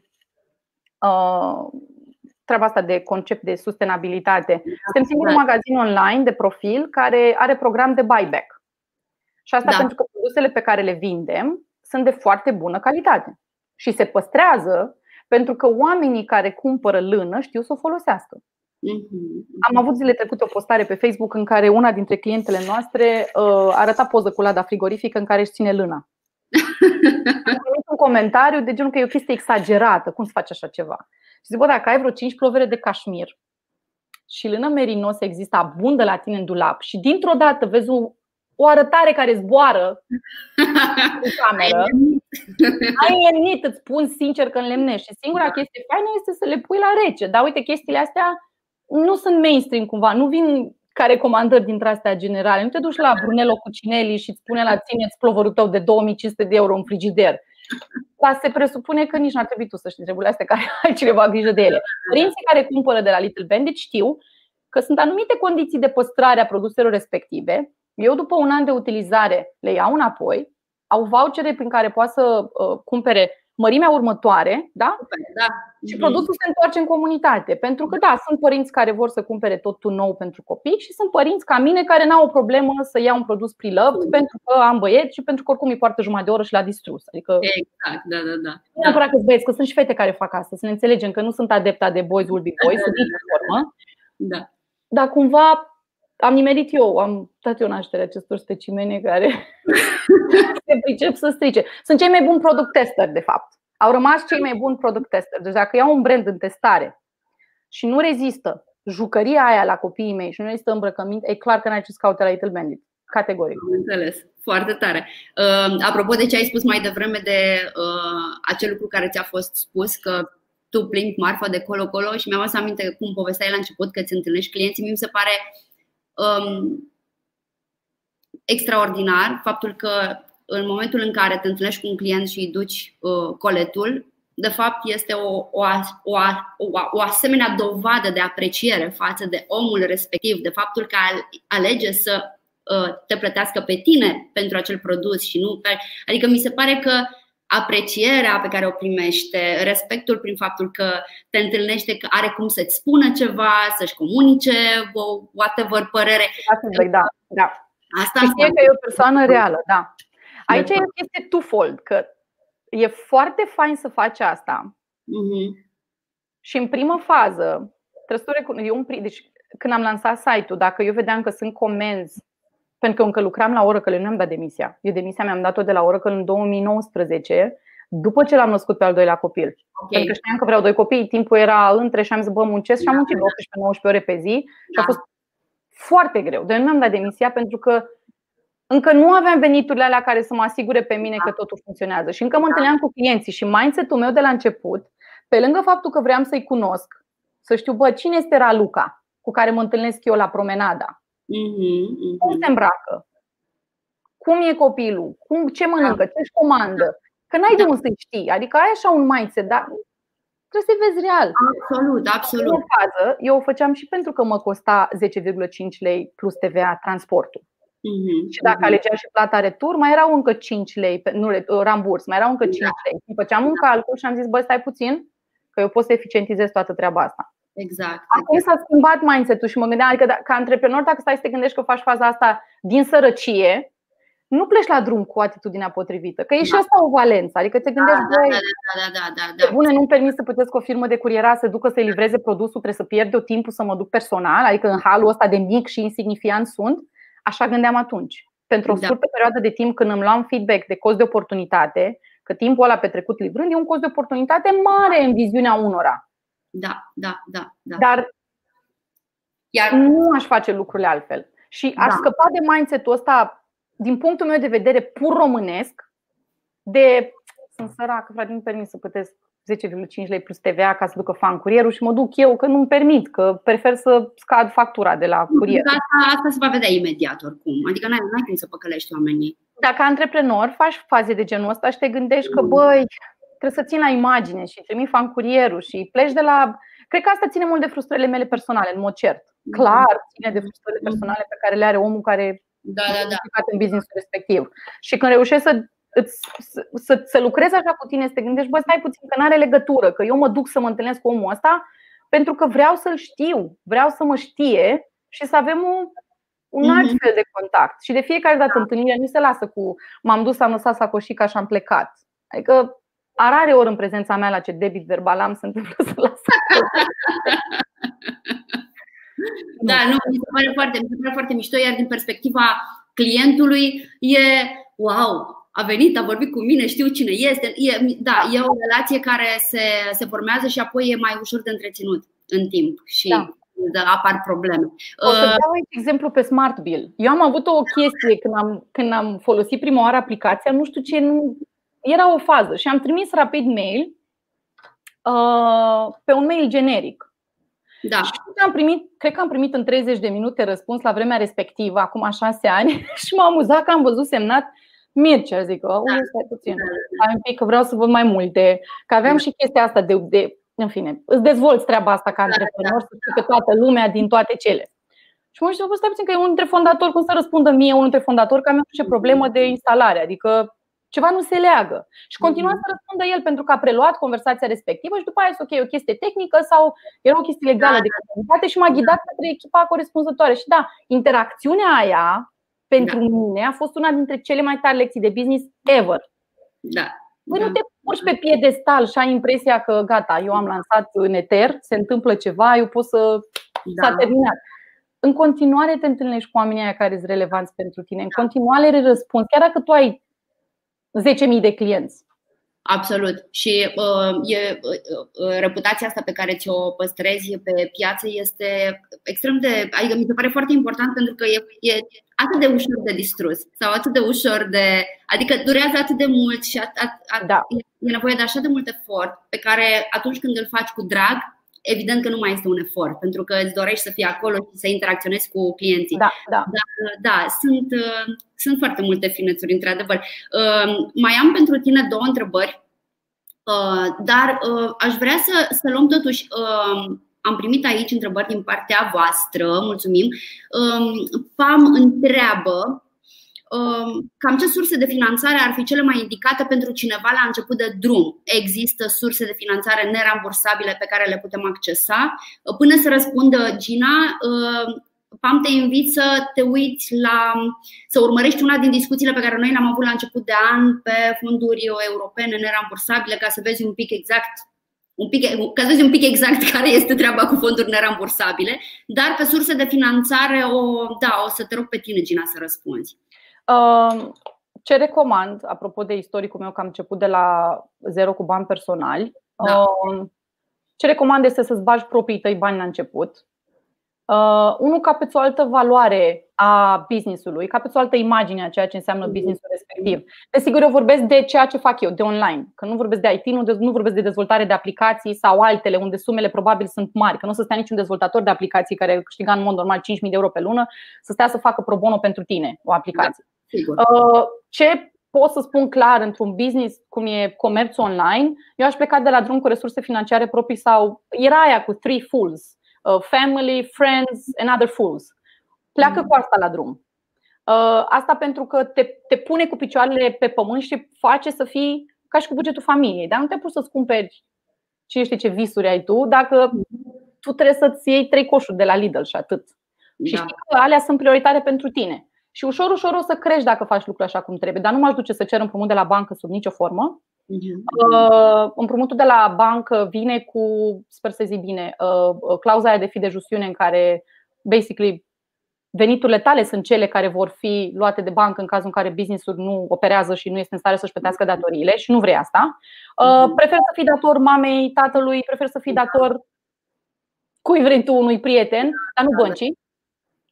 treaba asta de concept de sustenabilitate, suntem singurul magazin online de profil care are program de buyback. Și asta pentru că produsele pe care le vindem sunt de foarte bună calitate și se păstrează pentru că oamenii care cumpără lână știu să o folosească. Am avut zile trecute o postare pe Facebook în care una dintre clientele noastre arăta poză cu lada frigorifică în care își ține lâna. Am primit un comentariu de genul că e o chestie exagerată, cum se face așa ceva? Și zic: bă, dacă ai vreo 5 plovere de cașmir și lână merinos există abundă la tine în dulap și dintr-o dată vezi o arătare care zboară în cameră, ai lemnit, îți spun sincer că înlemnești. Și singura chestie faină este să le pui la rece. Dar uite, chestiile astea nu sunt mainstream cumva, nu vin ca recomandări dintre astea generale. Nu te duci la Brunello Cucinelli și îți spune la țineți plovărul tău de 2500 de euro în frigider. Dar se presupune că nici n-ar trebui tu să știi treburile astea, care ai cineva grijă de ele. Părinții care cumpără de la Little Bandit știu că sunt anumite condiții de păstrare a produselor respective. Eu după un an de utilizare le iau înapoi, au vouchere prin care poate să cumpere mărimea următoare, da? Da. Și produsul se întoarce în comunitate. Pentru că da, sunt părinți care vor să cumpere totul nou pentru copii și sunt părinți ca mine care n-au o problemă să iau un produs pre-loved pentru că am băieți și pentru că oricum îi poartă jumătate de oră și l-a distrus. Adică exact, da. Nu neapărat că-s băieți, că sunt și fete care fac asta, să ne înțelegem că nu sunt adepta de boys will be boys, sunt nici formă. Da. Dar cumva am nimerit eu, am dat eu nașterea acestor specimene care se pricep să strice. Sunt cei mai buni product tester, de fapt. Au rămas cei mai buni product tester. Deci dacă iau un brand în testare și nu rezistă jucăria aia la copiii mei și nu rezistă îmbrăcăminte, e clar că n-ai ce să caute la Little Bandit. Categoric. Am înțeles. Foarte tare. Apropo de ce ai spus mai devreme de acel lucru care ți-a fost spus, că tu plimbi marfa de colo-colo, și mi-am adus aminte cum povesteai la început că îți întâlnești clienții, mi se pare extraordinar faptul că în momentul în care te întâlnești cu un client și îi duci coletul, de fapt este o asemenea dovadă de apreciere față de omul respectiv, de faptul că alege să te plătească pe tine pentru acel produs și nu pe... Adică mi se pare că aprecierea pe care o primește, respectul prin faptul că te întâlnește, că are cum să-ți spună ceva, să-și comunice, whatever părere. Da. Asta știe că e o persoană reală, da. Aici este twofold, că e foarte fain să faci asta. Și în primă fază, trebuie să recunoști, deci când am lansat site-ul, dacă eu vedeam că sunt comenzi, pentru că încă lucram la Oracle, nu am dat demisia. Eu demisia mi-am dat-o de la Oracle în 2019, după ce l-am născut pe al doilea copil. Pentru că știam că vreau 2 copii, timpul era între și am zis: bă, muncesc, și am muncit 18-19 ore pe zi și a fost foarte greu. Deci nu mi-am dat demisia pentru că încă nu aveam veniturile alea care să mă asigure pe mine că totul funcționează. Și încă mă întâlneam cu clienții și mindset-ul meu de la început, pe lângă faptul că vreau să-i cunosc, să știu, bă, cine este Raluca cu care mă întâlnesc eu la promenada. Cum se îmbracă? Cum e copilul? Ce mănâncă? Ce-și comandă? Că n-ai de unde să știi, adică ai așa un mindset, dar trebuie să-i vezi real. Absolut. În fază, eu o făceam și pentru că mă costa 10,5 lei plus TVA transportul. Și dacă alegea și plata retur, mai erau încă 5 lei, nu ramburs, mai erau încă 5 lei. Și făceam un calcul și am zis, băi, stai puțin, că eu pot să eficientizez toată treaba asta. Exact. Acum s-a schimbat mindset-ul și mă gândeam, adică ca antreprenor, dacă stai să te gândești că faci faza asta din sărăcie, nu pleci la drum cu atitudinea potrivită, că e și asta o valență. Adică te gândești, bune, nu-mi permis să puteți cu o firmă de curierat să ducă să-i livreze produsul, trebuie să pierd eu timpul să mă duc personal, adică în halul ăsta de mic și insignifiant sunt. Așa gândeam atunci. Pentru o scurtă perioadă de timp, când îmi luam feedback de cost de oportunitate, că timpul ăla petrecut livrând e un cost de oportunitate mare în viziunea unora. Da. Dar nu aș face lucrurile altfel. Și aș scăpa de mindset-ul ăsta, din punctul meu de vedere, pur românesc, de sunt săracă, frate, nu-mi permit să plătesc 10,5 lei plus TVA ca să ducă fan curierul și mă duc eu că nu-mi permit, că prefer să scad factura de la curier. Asta se va vedea imediat oricum, adică n-ai cum să păcălești oamenii. Dacă antreprenor faci faze de genul ăsta și te gândești că băi, trebuie să țin la imagine și trimit fan curierul și pleci de la... Cred că asta ține mult de frustrările mele personale, în mod cert. Clar ține de frustrările personale pe care le are omul care e în business-ul respectiv. Și când reușești să lucrezi așa cu tine, să te gândești, bă, stai puțin că n-are legătură, că eu mă duc să mă întâlnesc cu omul ăsta pentru că vreau să-l știu, vreau să mă știe și să avem un alt fel de contact. Și de fiecare dată întâlnirea nu se lasă cu m-am dus, am lăsat sacoșica și am plecat. Adică rare ori în prezența mea la ce debit verbal am se întâmplă să las sacoșica. Da, nu, mi se pare foarte mișto, iar din perspectiva clientului e wow. A venit, a vorbit cu mine, știu cine este. E o relație care se formează și apoi e mai ușor de întreținut în timp și apar probleme. O să dau un exemplu pe SmartBill. Eu am avut o chestie când am folosit prima oară aplicația, nu știu ce, era o fază și am trimis rapid mail pe un mail generic. Și cred că am primit în 30 de minute răspuns la vremea respectivă, acum 6 ani și m-am amuzat că am văzut semnat Mircea, zic, stai puțin, stai un pic că vreau să văd mai multe. Că aveam și chestia asta de în fine, îți dezvolți treaba asta ca antreprenor, să știi că toată lumea din toate cele. Și mă știu, stai puțin că e unul dintre fondatori, cum să răspundă mie unul dintre fondatori, că am eu problemă de instalare, adică ceva nu se leagă. Și continua să răspundă el pentru că a preluat conversația respectivă și după aia este o chestie tehnică sau era o chestie legală de comunitate și m-a ghidat către echipa corespunzătoare. Și interacțiunea aia pentru mine a fost una dintre cele mai tari lecții de business ever. Nu te urci pe piedestal și ai impresia că gata, eu am lansat în eter, se întâmplă ceva, eu pot să... S-a terminat. În continuare te întâlnești cu oamenii aia care sunt relevanți pentru tine. În continuare le răspunzi, chiar dacă tu ai 10.000 de clienți. Absolut. Și reputația asta pe care ți-o păstrezi pe piață este extrem de, adică mi se pare foarte important pentru că e atât de ușor de distrus sau atât de ușor de, adică durează atât de mult și e nevoie de așa de mult efort pe care atunci când îl faci cu drag, evident că nu mai este un efort pentru că îți dorești să fii acolo și să interacționezi cu clienții. Dar sunt foarte multe finețuri, într-adevăr. Mai am pentru tine două întrebări, dar aș vrea să luăm totuși. Am primit aici întrebări din partea voastră, mulțumim. Pam întreabă cam ce surse de finanțare ar fi cele mai indicate pentru cineva la început de drum? Există surse de finanțare nerambursabile pe care le putem accesa? Până să răspundă Gina, Pam, te invit să te uiți să urmărești una din discuțiile pe care noi le-am avut la început de an pe fonduri europene nerambursabile, ca să vezi un pic exact care este treaba cu fonduri nerambursabile. Dar pe surse de finanțare, o să te rog pe tine, Gina, să răspunzi. Ce recomand, apropo de istoricul meu, că am început de la zero cu bani personali, ce recomand este să-ți bagi proprii tăi bani la început. Unul, capeți o altă valoare a business-ului, capeți o altă imagine a ceea ce înseamnă business-ul respectiv. Desigur, eu vorbesc de ceea ce fac eu, de online, că nu vorbesc de IT, nu vorbesc de dezvoltare de aplicații sau altele unde sumele probabil sunt mari, că nu o să stea niciun dezvoltator de aplicații care câștiga în mod normal 5.000 de euro pe lună să stea să facă pro bono pentru tine o aplicație. Ce pot să spun clar într-un business cum e comerțul online, eu aș pleca de la drum cu resurse financiare proprii sau era aia cu 3 fools, family, friends and other fools. Pleacă cu asta la drum. Asta pentru că te pune cu picioarele pe pământ și te face să fii ca și cu bugetul familiei. Dar nu te poți să-ți cumperi cine știe ce visuri ai tu dacă tu trebuie să-ți iei 3 coșuri de la Lidl și atât. Da. Și știi că alea sunt prioritare pentru tine. Și ușor, ușor o să crești dacă faci lucrul așa cum trebuie. Dar nu m-aș duce să cer împrumut de la bancă sub nicio formă. Împrumutul de la bancă vine cu, sper să zic bine, clauza aia de fidejusțiune în care basically veniturile tale sunt cele care vor fi luate de bancă în cazul în care businessul nu operează și nu este în stare să-și plătească datoriile și nu vrei asta. Prefer să fii dator mamei, tatălui, prefer să fii dator cui vrei tu, unui prieten, dar nu băncii.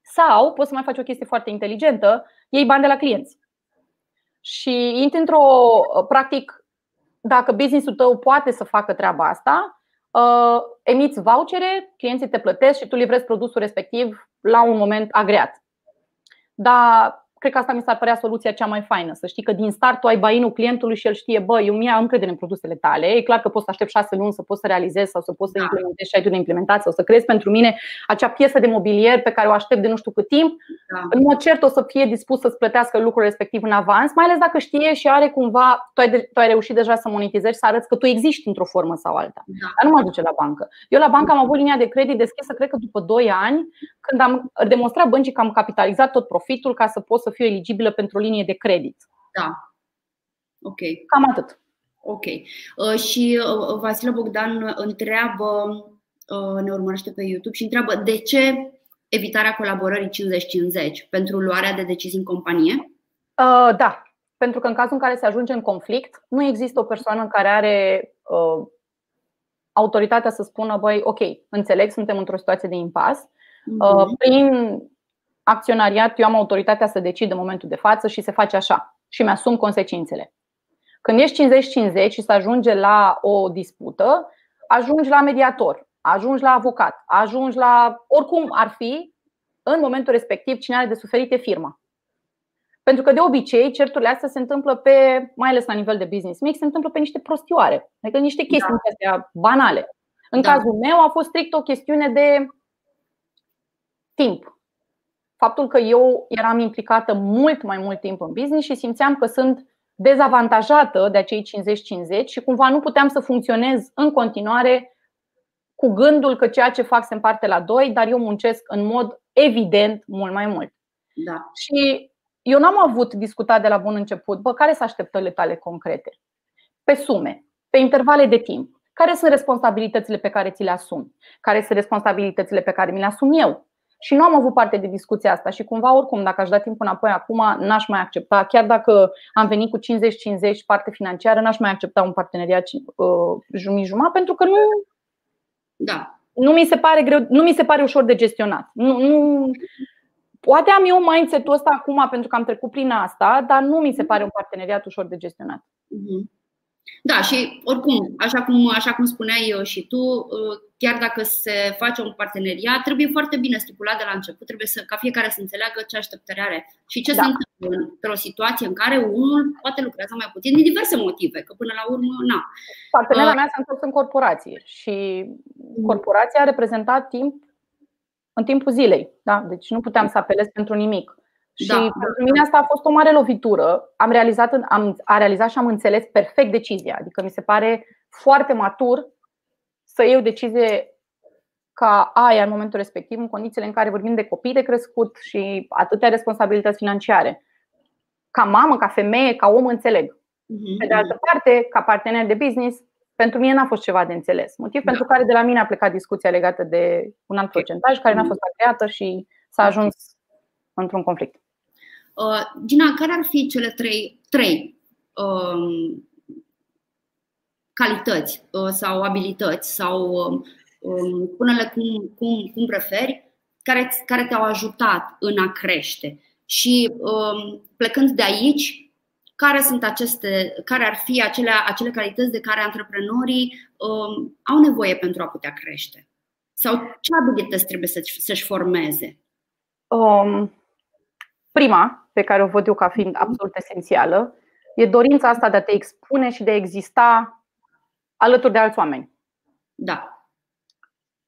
Sau poți să mai faci o chestie foarte inteligentă, iei bani de la clienți. Și intri într-o, practic, dacă businessul tău poate să facă treaba asta, emiți vouchere, clienții te plătesc și tu livrezi produsul respectiv la un moment agreat. Dar cred că asta mi s-ar părea soluția cea mai faină. Să știi că din start tu ai buy-in-ul clientului și el știe, bă, eu îmi am încredere în produsele tale. E clar că poți să aștept 6 luni să poți să realizezi sau să poți să implementezi și ai tu de implementat sau să creezi pentru mine acea piesă de mobilier pe care o aștept de nu știu cât timp. În mod cert o să fie dispus să-ți plătească lucrul respectiv în avans, mai ales dacă știe și are cumva, tu ai reușit deja să monetizezi și să arăți că tu existi într-o formă sau alta. Dar nu mă duce la bancă. Eu la bancă am avut linia de credit deschisă, cred că după 2 ani, când am demonstrat băncii că am capitalizat tot profitul ca să pot să fiu eligibilă pentru o linie de credit. Da. Ok. Cam atât. Ok. Și Vasile Bogdan întreabă, ne urmărește pe YouTube și întreabă de ce evitarea colaborării 50-50 pentru luarea de decizii în companie? Da. Pentru că în cazul în care se ajunge în conflict, nu există o persoană care are autoritatea să spună, băi, ok, înțeleg, suntem într-o situație de impas. Prin acționariat, eu am autoritatea să decid în momentul de față și se face așa și mi-asum consecințele. Când ești 50-50 și se ajunge la o dispută, ajungi la mediator, ajungi la avocat, ajungi la oricum ar fi, în momentul respectiv cine are de suferit e firma. Pentru că de obicei certurile astea se întâmplă pe, mai ales la nivel de business mix, se întâmplă pe niște prostioare, adică niște chestii astea banale. În cazul meu a fost strict o chestiune de timp. Faptul că eu eram implicată mult mai mult timp în business și simțeam că sunt dezavantajată de acei 50-50 și cumva nu puteam să funcționez în continuare cu gândul că ceea ce fac se împarte la 2, dar eu muncesc în mod evident mult mai mult. Da. Și eu n-am avut discutat de la bun început, bă, care sunt așteptările tale concrete? Pe sume, pe intervale de timp. Care sunt responsabilitățile pe care ți le asumi? Care sunt responsabilitățile pe care mi le asum eu? Și nu am avut parte de discuția asta și cumva oricum, dacă aș da timp înapoi acum, n-aș mai accepta. Chiar dacă am venit cu 50-50 parte financiară, n-aș mai accepta un parteneriat jumătate-jumătate, pentru că nu mi se pare greu, nu mi se pare ușor de gestionat. Nu. Poate am eu mindset-ul ăsta acum pentru că am trecut prin asta, dar nu mi se pare un parteneriat ușor de gestionat. Da, și oricum, așa cum spuneai eu și tu, chiar dacă se face un parteneriat, trebuie foarte bine stipulat de la început, trebuie ca fiecare să înțeleagă ce așteptări are și ce se întâmplă într-o situație în care unul poate lucrează mai puțin din diverse motive, că până la urmă, Partenera mea s-a întors în corporație și corporația a reprezentat timp în timpul zilei, deci nu puteam să apelez pentru nimic. Și pentru mine asta a fost o mare lovitură. Am realizat și am înțeles perfect decizia. Adică mi se pare foarte matur să iei o decizie ca aia în momentul respectiv, în condițiile în care vorbim de copii de crescut și atâtea responsabilități financiare. Ca mamă, ca femeie, ca om înțeleg. Pe de altă parte, ca partener de business, pentru mine n-a fost ceva de înțeles. Motiv pentru care de la mine a plecat discuția legată de un alt procentaj care n-a fost agreată și s-a ajuns într-un conflict. Gina, care ar fi cele trei calități sau abilități sau spune-le cum preferi, care te-au ajutat în a crește? Și plecând de aici, care ar fi acele calități de care antreprenorii au nevoie pentru a putea crește? Sau ce abilități trebuie să-și formeze? Prima, pe care o văd eu ca fiind absolut esențială, e dorința asta de a te expune și de a exista alături de alți oameni.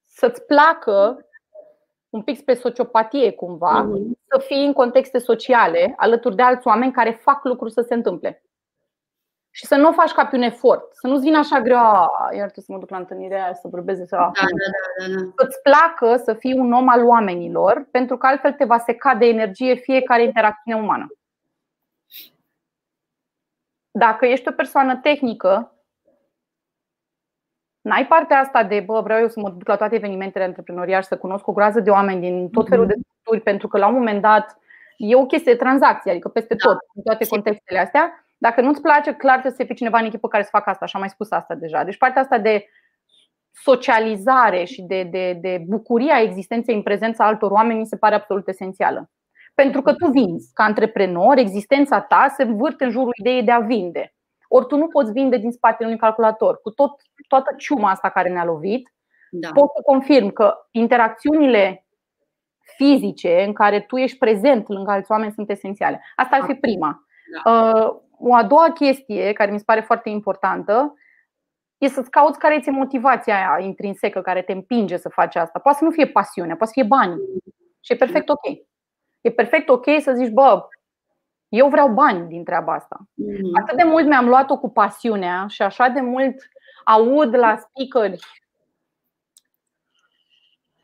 Să-ți placă un pic spre sociopatie cumva, să fii în contexte sociale, alături de alți oameni care fac lucruri să se întâmple. Și să nu o faci ca pe un efort, să nu-ți vină așa greu, iar tu să mă duc la întâlnirea aia, să vorbesc să... Să-ți placă să fii un om al oamenilor, pentru că altfel te va seca de energie fiecare interacțiune umană. Dacă ești o persoană tehnică, n-ai partea asta de bă, vreau eu să mă duc la toate evenimentele antreprenoriale, să cunosc o groază de oameni din tot felul de structuri, pentru că la un moment dat e o chestie de tranzacție, adică peste tot, în toate contextele astea. Dacă nu-ți place, clar trebuie să fie cineva în echipă care să facă asta, și am mai spus asta deja. Deci partea asta de socializare și de bucuria existenței în prezența altor oameni mi se pare absolut esențială. Pentru că tu vinzi ca antreprenor, existența ta se învârte în jurul ideii de a vinde. Ori tu nu poți vinde din spatele unui calculator. Cu toată ciuma asta care ne-a lovit, pot să confirm că interacțiunile fizice în care tu ești prezent lângă alți oameni sunt esențiale. Asta ar fi prima. O a doua chestie care mi se pare foarte importantă e să-ți cauți care ți-e motivația aia intrinsecă care te împinge să faci asta. Poate să nu fie pasiunea, poate să fie bani. Și e perfect ok. E perfect ok să zici, bă, eu vreau bani din treaba asta. Atât de mult mi-am luat-o cu pasiunea și așa de mult aud la speakeri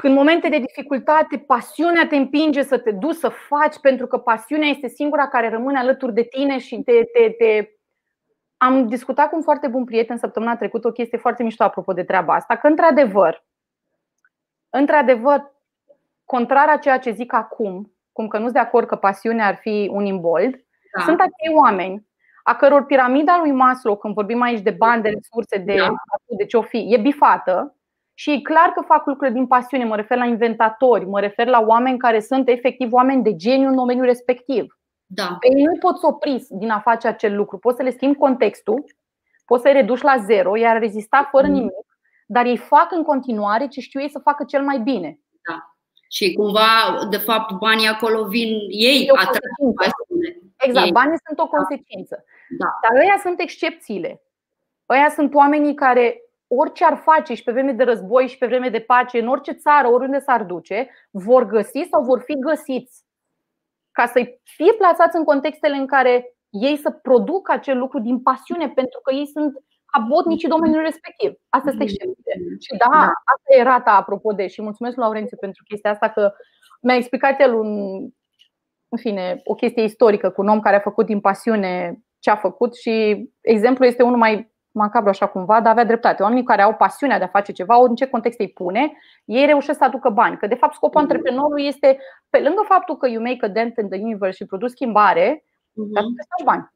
în momente de dificultate, pasiunea te împinge să te duci să faci, pentru că pasiunea este singura care rămâne alături de tine și te... Am discutat cu un foarte bun prieten săptămâna trecută o chestie foarte mișto apropo de treaba asta, că într-adevăr, contrar a ceea ce zic acum, cum că nu-s de acord că pasiunea ar fi un imbold, sunt acei oameni a căror piramida lui Maslow, când vorbim aici de bani, de resurse, de ce o fi, e bifată. Și e clar că fac lucruri din pasiune, mă refer la inventatori, mă refer la oameni care sunt efectiv oameni de geniu în domeniul respectiv. Pe ei nu poți opri din a face acel lucru, poți să le schimbi contextul, poți să-i reduci la zero, iar rezista fără nimic, dar ei fac în continuare ce știu ei să facă cel mai bine. Și cumva, de fapt, banii acolo vin ei, atrag pasiune. Exact, ei. Banii sunt o consecință. Dar ăia sunt excepțiile. Ăia sunt oamenii care... orice ar face și pe vreme de război și pe vreme de pace, în orice țară, oriunde s-ar duce, vor găsi sau vor fi găsiți ca să-i fie plasați în contextele în care ei să producă acel lucru din pasiune, pentru că ei sunt abotnicii domeniului respectiv. Asta este excepție. Și da, asta e rata apropo de, și mulțumesc lui Laurențiu pentru chestia asta, că mi-a explicat el în fine, o chestie istorică cu un om care a făcut din pasiune ce a făcut și exemplul este unul mai macabru așa cumva, dar avea dreptate. Oamenii care au pasiunea de a face ceva, ori în ce context îi pune, ei reușesc să aducă bani. Că de fapt scopul antreprenorului este, pe lângă faptul că you make a dent in the universe și produci schimbare, dar tu faci bani.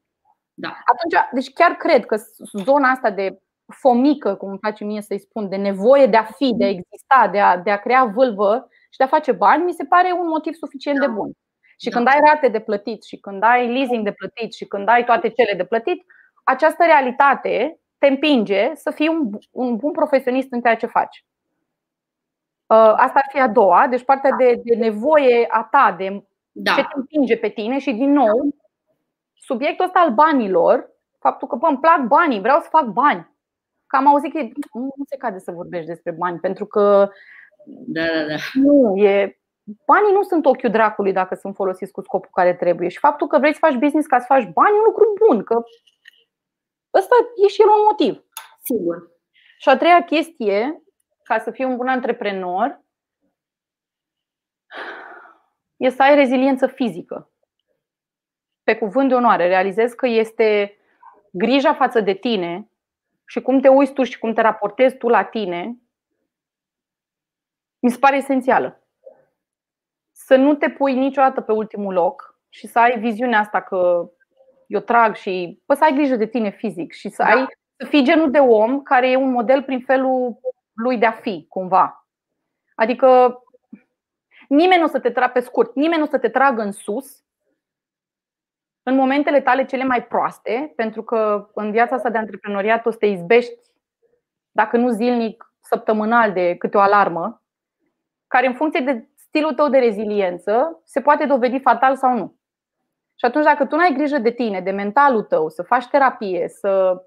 Atunci, deci chiar cred că zona asta de fomică, cum îmi place mie să-i spun, de nevoie de a fi, de a exista, de a crea vâlvă și de a face bani, mi se pare un motiv suficient de bun. Și când ai rate de plătit și când ai leasing de plătit și când ai toate cele de plătit, această realitate te împinge să fii un bun profesionist în ceea ce faci. Asta ar fi a doua, deci partea de nevoie a ta, de ce te împinge pe tine și din nou subiectul ăsta al banilor, faptul că bă, îmi plac banii, vreau să fac bani. Că am auzit că nu se cade să vorbești despre bani, pentru că nu e... Banii nu sunt ochiul dracului dacă sunt folosiți cu scopul care trebuie. Și faptul că vrei să faci business ca să faci bani e un lucru bun, că ăsta e și el un motiv. Sigur. Și a treia chestie, ca să fii un bun antreprenor, e să ai reziliență fizică. Pe cuvânt de onoare, realizezi că este grija față de tine și cum te uiți tu și cum te raportezi tu la tine, mi se pare esențială. Să nu te pui niciodată pe ultimul loc și să ai viziunea asta că eu trag și să ai grijă de tine fizic și să ai să fii genul de om care e un model prin felul lui de a fi, cumva. Adică nimeni nu o să te tragă pe scurt, nimeni nu o să te tragă în sus în momentele tale cele mai proaste, pentru că în viața asta de antreprenoriat o să te izbești, dacă nu zilnic, săptămânal de câte o alarmă, care în funcție de stilul tău de reziliență se poate dovedi fatal sau nu. Și atunci dacă tu n-ai grijă de tine, de mentalul tău, să faci terapie, să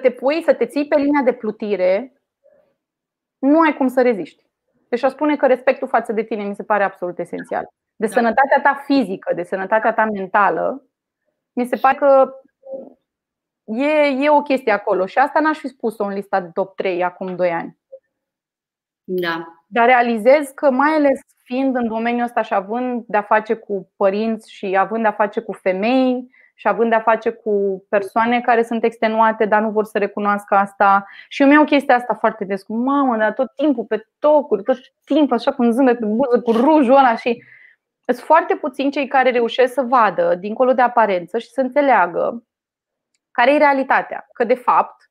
te pui, să te ții pe linia de plutire, nu ai cum să reziști. Deci aș spune că respectul față de tine mi se pare absolut esențial. De sănătatea ta fizică, de sănătatea ta mentală, mi se pare că e o chestie acolo. Și asta n-aș fi spus-o în lista de top 3 acum 2 ani. Da. Dar realizez că, mai ales fiind în domeniul ăsta și având de-a face cu părinți și având de-a face cu femei și având de-a face cu persoane care sunt extenuate, dar nu vor să recunoască asta. Și eu mi-au chestia asta foarte des. Mamă, dar tot timpul pe tocuri, tot timpul așa cu un zâmbet pe buză, cu rujul ăla. Și sunt foarte puțini cei care reușesc să vadă dincolo de aparență și să înțeleagă care e realitatea. Că de fapt,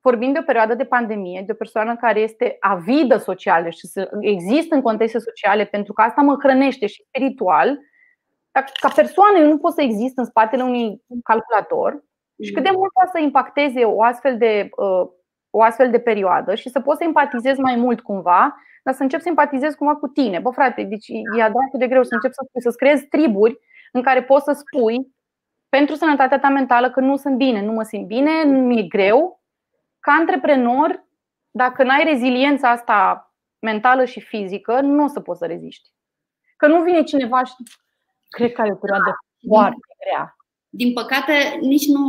vorbim de o perioadă de pandemie, de o persoană care este avidă socială și există în contexte sociale, pentru că asta mă hrănește și spiritual. Ca persoană eu nu pot să exist în spatele unui calculator. Și cât de mult poate să impacteze o astfel de perioadă și să poți să empatizez mai mult cumva, dar să încep să empatizez cumva cu tine. Bă frate, deci e adevărat de greu să încep să creezi triburi în care poți să spui pentru sănătatea ta mentală că nu sunt bine, nu mă simt bine, mi-e greu. Ca antreprenor, dacă n-ai reziliența asta mentală și fizică, nu o să poți să reziști. Că nu vine cineva și cred că e o perioadă foarte grea. Din păcate, nici nu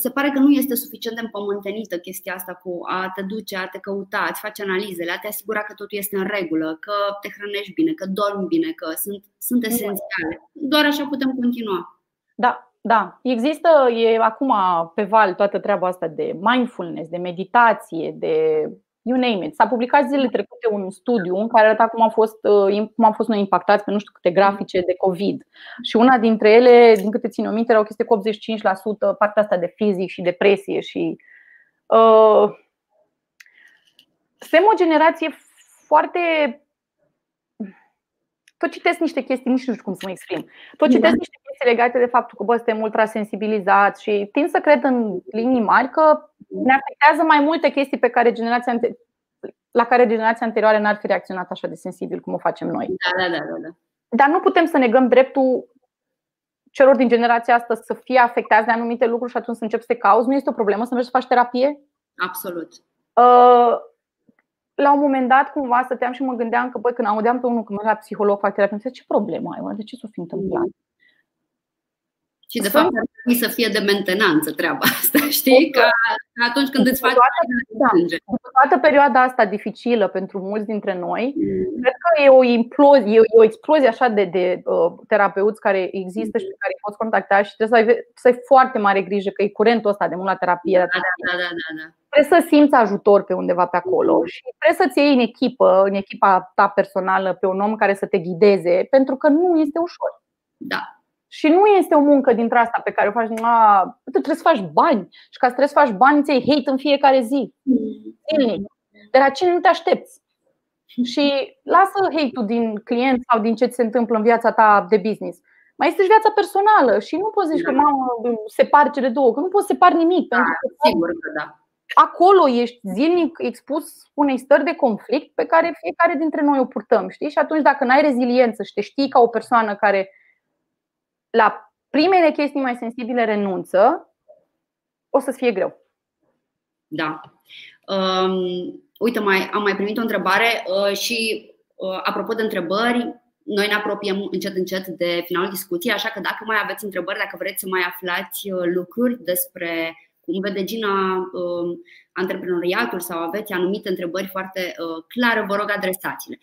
se pare că nu este suficient de împământenită chestia asta cu a te duce, a te căuta, a-ți face analizele, a te asigura că totul este în regulă, că te hrănești bine, că dormi bine, că sunt esențiale. Doar așa putem continua. Da, există acum pe val toată treaba asta de mindfulness, de meditație, de you name it. S-a publicat zilele trecute un studiu în care arăta cum am fost noi impactați pe nu știu câte grafice de COVID. Și una dintre ele, din câte țin eu minte, era o chestie cu 85% partea asta de fizic și depresie. Și suntem o generație foarte... Tot citesc niște chestii, nici nu știu cum să mă exprim. Tot citesc niște chestii legate de faptul că suntem ultrasensibilizați și tind să cred în linii mari că ne afectează mai multe chestii la care generația anterioară n-ar fi reacționat așa de sensibil cum o facem noi. Da. Dar nu putem să negăm dreptul celor din generația asta să fie afectați de anumite lucruri și atunci să începi să te cauți. Nu este o problemă să mergi să faci terapie? Absolut. La un moment dat cumva stăteam și mă gândeam că băi, când audeam pe unul că mergea la psiholog, fac terapie, îmi zice ce problemă ai, mă? De ce s-o fi întâmplat? Și de fapt ar trebui să fie de mentenanță treaba asta, știi? Că atunci când îți faci toată perioada asta dificilă pentru mulți dintre noi, cred că e o explozie așa de terapeuți care există și pe care îi poți contacta și trebuie să ai foarte mare grijă că e curentul ăsta de mult la terapie. Da. Trebuie să simți ajutor pe undeva pe acolo și trebuie să-ți iei în echipa ta personală pe un om care să te ghideze, pentru că nu este ușor. Da. Și nu este o muncă dintre asta pe care o faci, tu trebuie să faci bani. Și ca să trebuie să faci bani, ți-ai hate în fiecare zi. De la cine nu te aștepți? Și lasă hate-ul din client sau din ce ți se întâmplă în viața ta de business. Mai este și viața personală și nu poți zici că separ cele două, că nu poți separ nimic, pentru că sigur că da. Acolo ești zilnic expus unei stări de conflict pe care fiecare dintre noi o purtăm, știi? Și atunci dacă n-ai reziliență și te știi ca o persoană care la primele chestii mai sensibile renunță, o să-ți fie greu. Da. Uite, am mai primit o întrebare și apropo de întrebări, noi ne apropiem încet de finalul discuției, așa că dacă mai aveți întrebări, dacă vreți să mai aflați lucruri despre cum vede Gina antreprenoriatul sau aveți anumite întrebări foarte clare, vă rog adresați-le.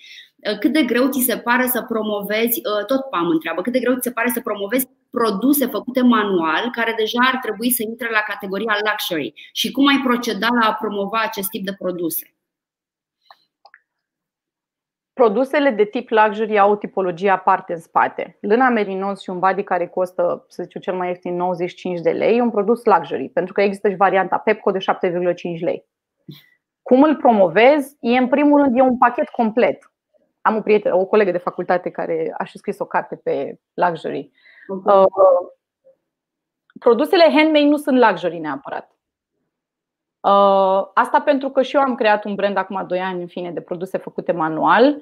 Cât de greu ți se pare să promovezi, tot PAM întreabă, cât de greu ți se pare să promovezi produse făcute manual care deja ar trebui să intre la categoria luxury și cum ai proceda la a promova acest tip de produse? Produsele de tip luxury au o tipologie aparte în spate. Lâna Merinos și un body care costă, să zicem, cel mai ieftin 95 de lei, e un produs luxury, pentru că există și varianta Pepco de 7,5 lei. Cum îl promovezi? În primul rând, e un pachet complet. Am o prietenă, o colegă de facultate care a și scris o carte pe luxury. Produsele handmade nu sunt luxury neapărat. Asta pentru că și eu am creat un brand acum 2 ani, în fine, de produse făcute manual.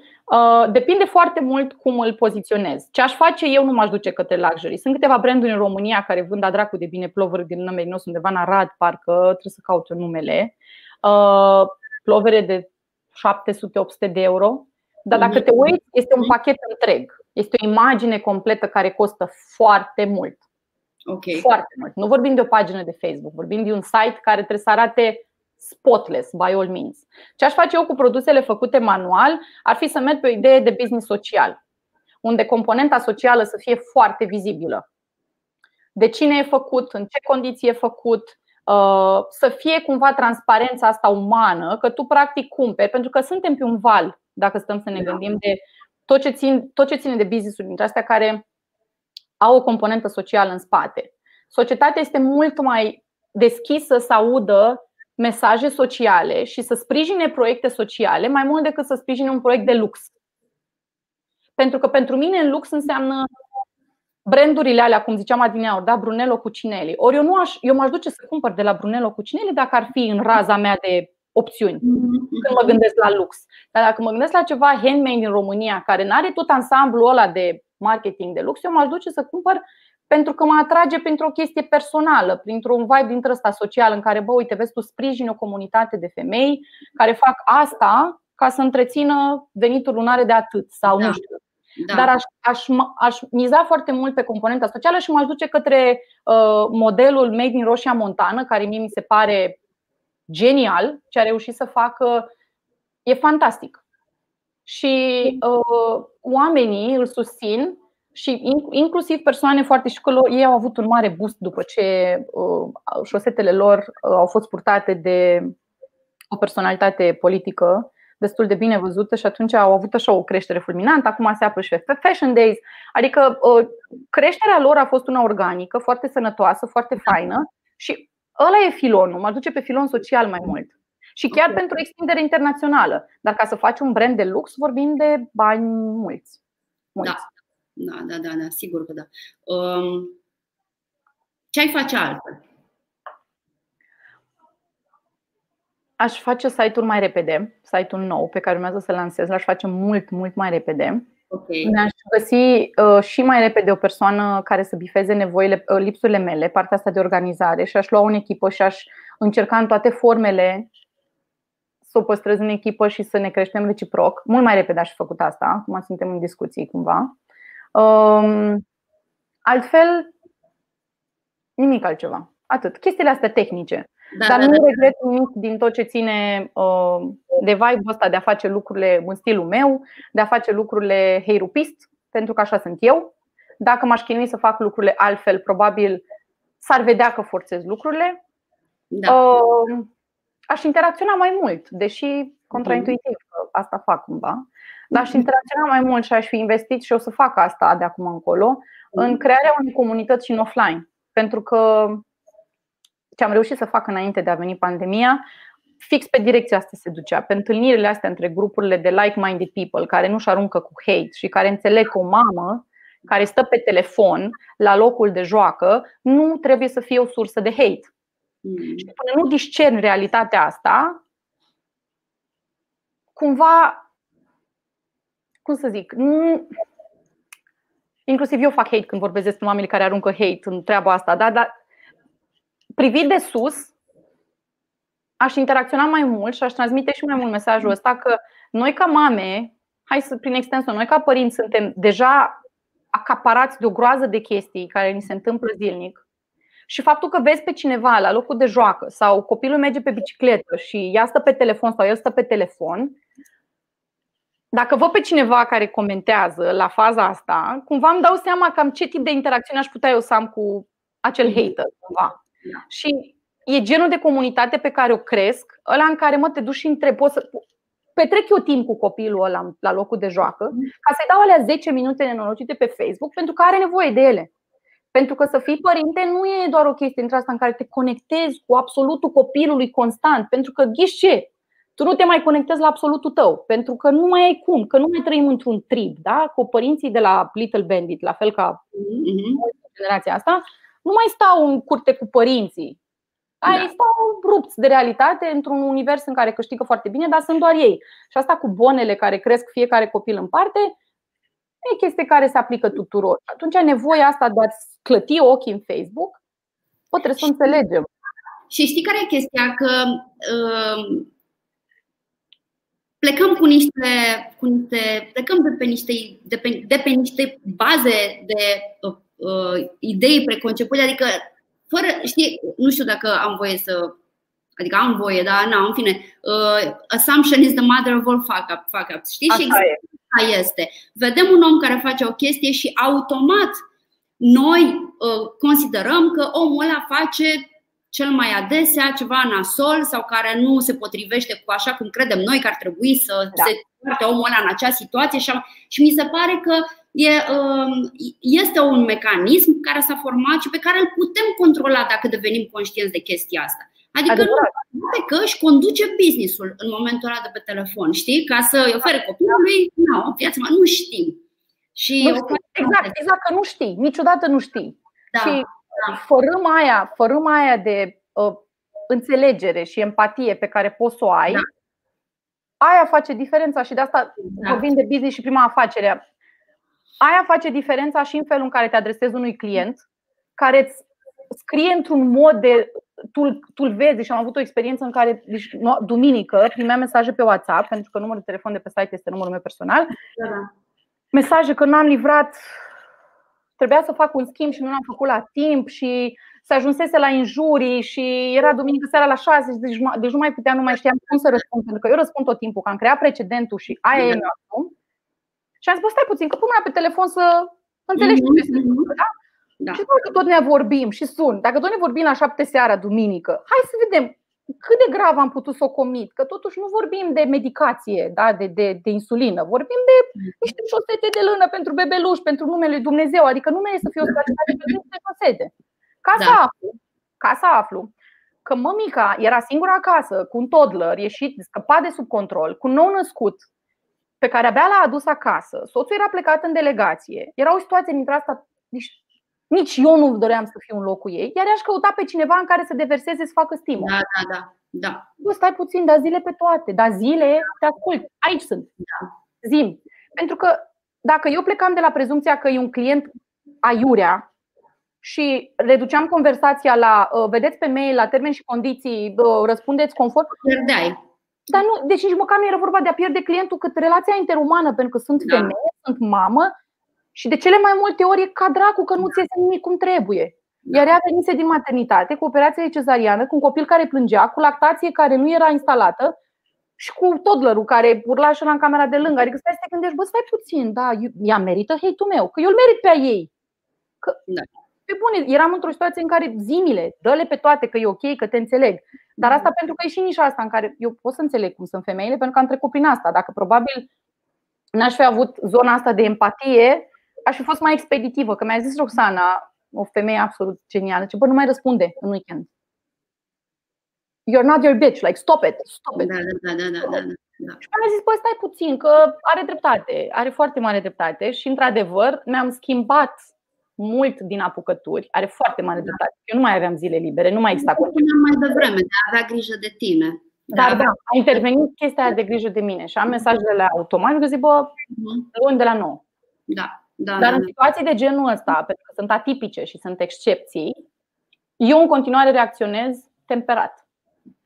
Depinde foarte mult cum îl poziționez. Ce aș face eu nu m-aș duce către luxury. Sunt câteva branduri în România care vând a dracu de bine plovere din Merinos, undeva în Arad, parcă trebuie să caut eu numele. Plovere de 700-800 de euro. Dar dacă te uiți, este un pachet întreg. Este o imagine completă care costă foarte mult. Okay. Foarte mult. Nu vorbim de o pagină de Facebook, vorbim de un site care trebuie să arate spotless, by all means. Ce aș face eu cu produsele făcute manual ar fi să merg pe o idee de business social, unde componenta socială să fie foarte vizibilă. De cine e făcut, în ce condiții e făcut, să fie cumva transparența asta umană, că tu practic cumperi, pentru că suntem pe un val, dacă stăm să ne gândim, de tot ce ține de business-uri dintre astea care au o componentă socială în spate. Societatea este mult mai deschisă să audă mesaje sociale și să sprijine proiecte sociale mai mult decât să sprijine un proiect de lux. Pentru că pentru mine în lux înseamnă brandurile alea, cum ziceam adineauri, da? Brunello Cucinelli. Ori eu m-aș duce să cumpăr de la Brunello Cucinelli dacă ar fi în raza mea de opțiuni, când mă gândesc la lux. Dar dacă mă gândesc la ceva handmade în România, care nu are tot ansamblul ăla de marketing de lux, eu m-aș duce să cumpăr pentru că mă atrage printr-o chestie personală, printr-un vibe dintre ăsta social în care, bă, uite, vezi, tu sprijini o comunitate de femei care fac asta ca să întrețină venituri lunare de atât sau nu știu. Da. Dar aș miza foarte mult pe componenta socială și m-aș duce către modelul made in Roșia Montană, care mie mi se pare genial, ce a reușit să facă, e fantastic. Și oamenii îl susțin și inclusiv persoane foarte, știu că ei au avut un mare boost după ce șosetele lor au fost purtate de o personalitate politică destul de bine văzută și atunci au avut așa o creștere fulminantă. Acum se află și pe Fashion Days. Adică creșterea lor a fost una organică, foarte sănătoasă, foarte faină și ăla e filonul, mă duce pe filon social mai mult. Și chiar pentru extindere internațională. Dar ca să faci un brand de lux, vorbim de bani mulți. Da, sigur că da. Ce ai face altfel? Aș face site-ul mai repede, site-ul nou pe care urmează să-l lansez, l-aș face mult, mult mai repede. Okay. Mi-aș găsi și mai repede o persoană care să bifeze nevoile, lipsurile mele, partea asta de organizare și aș lua o echipă și aș încerca în toate formele să o păstrez în echipă și să ne creștem reciproc. Mult mai repede aș fi făcut asta, acum suntem în discuții cumva. Altfel, nimic altceva. Atât. Chestiile astea tehnice. Dar nu regret nimic din tot ce ține de vibe-ul ăsta de a face lucrurile în stilul meu, de a face lucrurile heirupist, pentru că așa sunt eu. Dacă m-aș chinui să fac lucrurile altfel, probabil s-ar vedea că forțez lucrurile. Aș interacționa mai mult, deși contraintuitiv că asta fac cumva. Dar aș interacționa mai mult și aș fi investit și o să fac asta de acum încolo în crearea unei comunități și în offline. Pentru că ce am reușit să fac înainte de a veni pandemia, fix pe direcția asta se ducea, pe întâlnirile astea între grupurile de like-minded people care nu-și aruncă cu hate și care înțeleg că o mamă care stă pe telefon la locul de joacă nu trebuie să fie o sursă de hate. Și până nu discern realitatea asta, cumva, cum să zic, nu... Inclusiv eu fac hate când vorbesc despre oamenii care aruncă hate în treaba asta, dar privit de sus, aș interacționa mai mult și aș transmite și mai mult mesajul ăsta că noi ca mame, hai să prin extenso, noi ca părinți suntem deja acaparați de o groază de chestii care ni se întâmplă zilnic. Și faptul că vezi pe cineva la locul de joacă sau copilul merge pe bicicletă și ea stă pe telefon sau el stă pe telefon, dacă văd pe cineva care comentează la faza asta, cumva îmi dau seama cam ce tip de interacțiune aș putea eu să am cu acel hater cumva. Și e genul de comunitate pe care o cresc, ăla în care mă te duci și întrebi, pot să petrec eu timp cu copilul ăla la locul de joacă ca să-i dau alea 10 minute nenorocite pe Facebook pentru că are nevoie de ele. Pentru că să fii părinte nu e doar o chestie între asta în care te conectezi cu absolutul copilului constant, pentru că ghiși ce? Tu nu te mai conectezi la absolutul tău, pentru că nu mai ai cum, că nu mai trăim într-un trib, da? Cu părinții de la Little Bandit, la fel ca generația asta, nu mai stau în curte cu părinții. Ei stau rupți de realitate într-un univers în care câștigă foarte bine, dar sunt doar ei. Și asta cu bonele care cresc fiecare copil în parte, e chestie care se aplică tuturor. Atunci nevoia asta de a-ți clăti ochii în Facebook, o trebuie să înțelegem. Și știi care e chestia? Că Plecăm cu niște, plecăm de pe niște baze de idei preconcepute, adică fără, știi, nu știu dacă am voie să, adică am voie, dar na, în fine, assumption is the mother of all fuck-ups. Știi? Asta și exact este. Vedem un om care face o chestie și automat noi considerăm că omul ăla face cel mai adesea ceva nasol sau care nu se potrivește cu așa cum credem noi că ar trebui să se poarte omul ăla în acea situație. Și mi se pare că este un mecanism care s-a format și pe care îl putem controla dacă devenim conștienți de chestia asta. Adică nu că își conduce business-ul în momentul ăla de pe telefon, știi? Ca să îi ofere copilului, nu știm. Și exact că nu știi, niciodată nu știi. Da. Și fărâma aia de înțelegere și empatie pe care poți să o ai, aia face diferența și de asta vorbim de business și prima afacere. Aia face diferența și în felul în care te adresezi unui client care îți scrie într-un mod de tu-l vezi. Și am avut o experiență în care duminică primeam mesaje pe WhatsApp, pentru că numărul de telefon de pe site este numărul meu personal. Mesaje că nu am livrat, trebuia să fac un schimb și nu l-am făcut la timp și se ajunsese la injurii și era duminică seara la 6, deci nu mai știam cum să răspund, pentru că eu răspund tot timpul, că am creat precedentul și aia e acum. Și am spus, stai puțin, că pun mâna pe telefon să înțelegi ce se întâmplă, da? Și spun că tot ne vorbim și sun. Dacă tot ne vorbim la 7 seara duminică, hai să vedem cât de grav am putut să o comit. Că totuși nu vorbim de medicație, da? de insulină. Vorbim de niște șosete de lână pentru bebeluși, pentru numele Dumnezeu. Adică numele să fie o specialitate pentru niște șosete. Ca să aflu că mămica era singură acasă, cu un toddler ieșit, scăpat de sub control, cu un nou născut pe care abia l-a adus acasă. Soțul era plecat în delegație. Era o situație dintre asta, nici eu nu doream să fiu în locul ei, iar aș căuta pe cineva în care să deverseze, să facă stimă. Da. Bă, stai puțin, da zile pe toate, da zile, te ascult. Aici sunt. Da. Zim. Pentru că dacă eu plecam de la prezumția că e un client aiurea și reduceam conversația la vedeți pe mail, la termeni și condiții, răspundeți conform, pierdeai. Dar nu, deci nici măcar nu era vorba de a pierde clientul, cât relația interumană, pentru că sunt femeie, sunt mamă. Și de cele mai multe ori e ca dracu că nu ți iese nimic cum trebuie. Iar ea venise din maternitate cu operație cezariană, cu un copil care plângea, cu lactație care nu era instalată și cu toddlerul care urla și ăla în camera de lângă. Adică stai să te gândești, bă, stai puțin, da, ea merită hate-ul meu, că eu îl merit pe ei. Pe bune, eram într-o situație în care zimile, dă-le pe toate, că e ok, că te înțeleg. Dar asta pentru că e și nici asta în care eu pot să înțeleg cum sunt femeile, pentru că am trecut prin asta. Dacă probabil n-aș fi avut zona asta de empatie, aș fi fost mai expeditivă, că mi-a zis Roxana, o femeie absolut genială, ce bă, nu mai răspunde în weekend. You're not your bitch, like stop it. Da. Și mi-a zis, bă, stai puțin, că are dreptate, are foarte mare dreptate și într-adevăr mi-am schimbat mult din apucături, are foarte mare dreptate. Eu nu mai aveam zile libere, nu mai exista concept. Nu mai devreme, de a avea grijă de tine. Dar a intervenit chestia de grijă de mine și am mesajele automat și zic, bă, luni de la 9. Dar în situații de genul ăsta, pentru că sunt atipice și sunt excepții, eu în continuare reacționez temperat.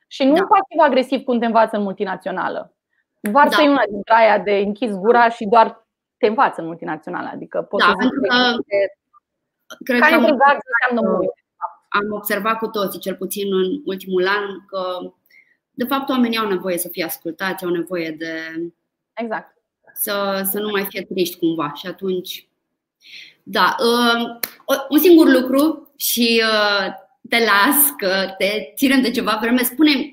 Și nu pasiv-agresiv cum te învață în multinațională. Varsă-i una dintre aia de închis gura și doar te învață în multinațională. Adică poți să zic cred care că înseamnă mult. Am observat cu toții, cel puțin în ultimul an, că de fapt oamenii au nevoie să fie ascultați, au nevoie de... Exact. Să nu mai fie triști cumva. Și atunci, da, un singur lucru și te las că te ținem de ceva vreme. Spune-mi,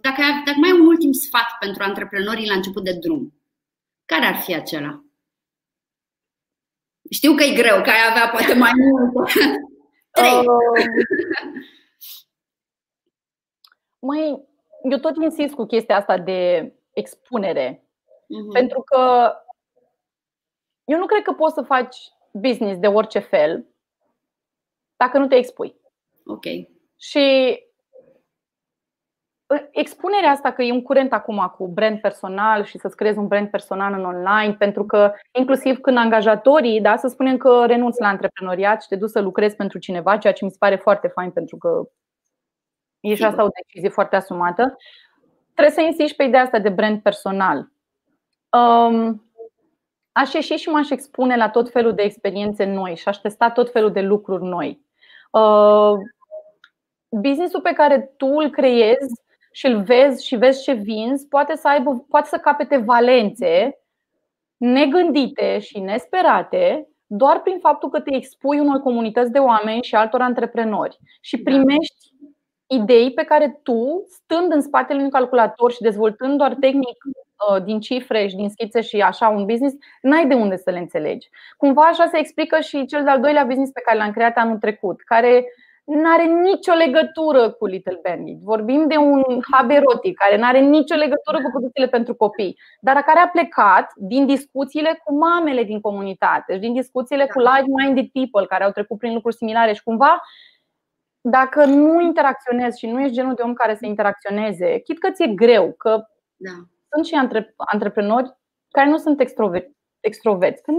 dacă mai ai un ultim sfat pentru antreprenorii la început de drum, care ar fi acela? Știu că e greu, că ai avea poate mai mult. 3 Măi, eu tot insist cu chestia asta de expunere. Pentru că eu nu cred că poți să faci business de orice fel dacă nu te expui. Și expunerea asta, că e un curent acum cu brand personal și să-ți creezi un brand personal în online. Pentru că inclusiv când angajatorii, da, să spunem că renunți la antreprenoriat și te duci să lucrezi pentru cineva, ceea ce mi se pare foarte fain, pentru că e și asta o decizie foarte asumată. Trebuie să insiști pe ideea asta de brand personal. Aș ieși și m-aș expune la tot felul de experiențe noi și aș testa tot felul de lucruri noi. Businessul pe care tu îl creezi și îl vezi și vezi ce vinzi poate să capete valențe negândite și nesperate doar prin faptul că te expui unor comunități de oameni și altor antreprenori și primești idei pe care tu, stând în spatele unui calculator și dezvoltând doar tehnic din cifre și din schițe și așa un business, n-ai de unde să le înțelegi. Cumva așa se explică și cel de-al doilea business pe care l-am creat anul trecut, care n-are nicio legătură cu Little Bandit. Vorbim de un hub erotic care n-are nicio legătură cu produsele pentru copii, dar care a plecat din discuțiile cu mamele din comunitate, din discuțiile cu like-minded people care au trecut prin lucruri similare și cumva, dacă nu interacționezi și nu ești genul de om care să interacționeze, chit că ți-e greu, că sunt și antreprenori care nu sunt extroverți. Că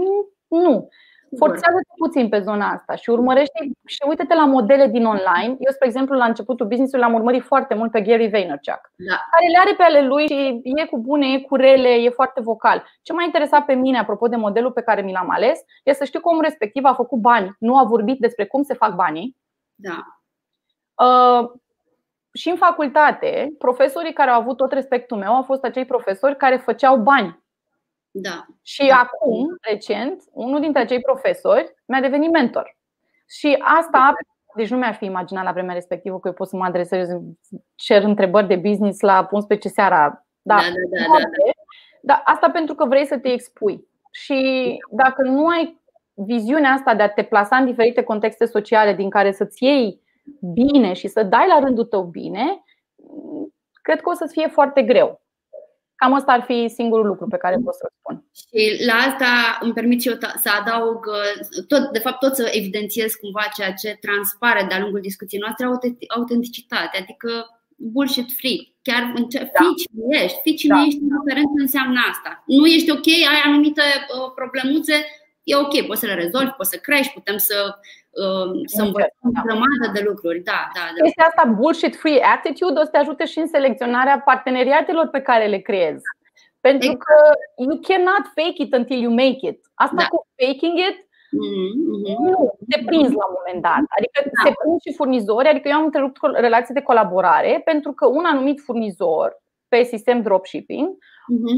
nu. Forțează-te puțin pe zona asta și urmărește și uite-te la modele din online. Eu, spre exemplu, la începutul business-ului l-am urmărit foarte mult pe Gary Vaynerchuk, care le are pe ale lui și e cu bune, e cu rele, e foarte vocal. Ce m-a interesat pe mine, apropo de modelul pe care mi l-am ales, e să știu că omul respectiv a făcut bani, nu a vorbit despre cum se fac banii. Și în facultate, profesorii care au avut tot respectul meu au fost acei profesori care făceau bani. Și acum, recent, unul dintre acei profesori mi-a devenit mentor. Și asta, deci nu mi-aș fi imaginat la vremea respectivă că eu pot să mă adresez, cer întrebări de business la 11 seara. Dar asta pentru că vrei să te expui. Și dacă nu ai viziunea asta de a te plasa în diferite contexte sociale din care să-ți iei bine și să dai la rândul tău bine, cred că o să-ți fie foarte greu. Cam asta ar fi singurul lucru pe care pot să-l spun. Și la asta îmi permit și eu să adaug, tot să evidențiez cumva ceea ce transpare de-a lungul discuției noastre, autenticitate, adică bullshit free. Chiar fii cine ești, indiferent ce înseamnă asta. Nu ești ok, ai anumite problemuțe, e ok, poți să le rezolvi, poți să crești, putem să învățăm o grămadă de lucruri. Este asta bullshit free attitude, o să te ajute și în selecționarea parteneriatelor pe care le creezi. Pentru că you cannot fake it until you make it. Asta cu faking it, nu, te prinzi la un moment dat. Adică se prind și furnizori, adică eu am întrerupt relații de colaborare pentru că un anumit furnizor pe sistem dropshipping,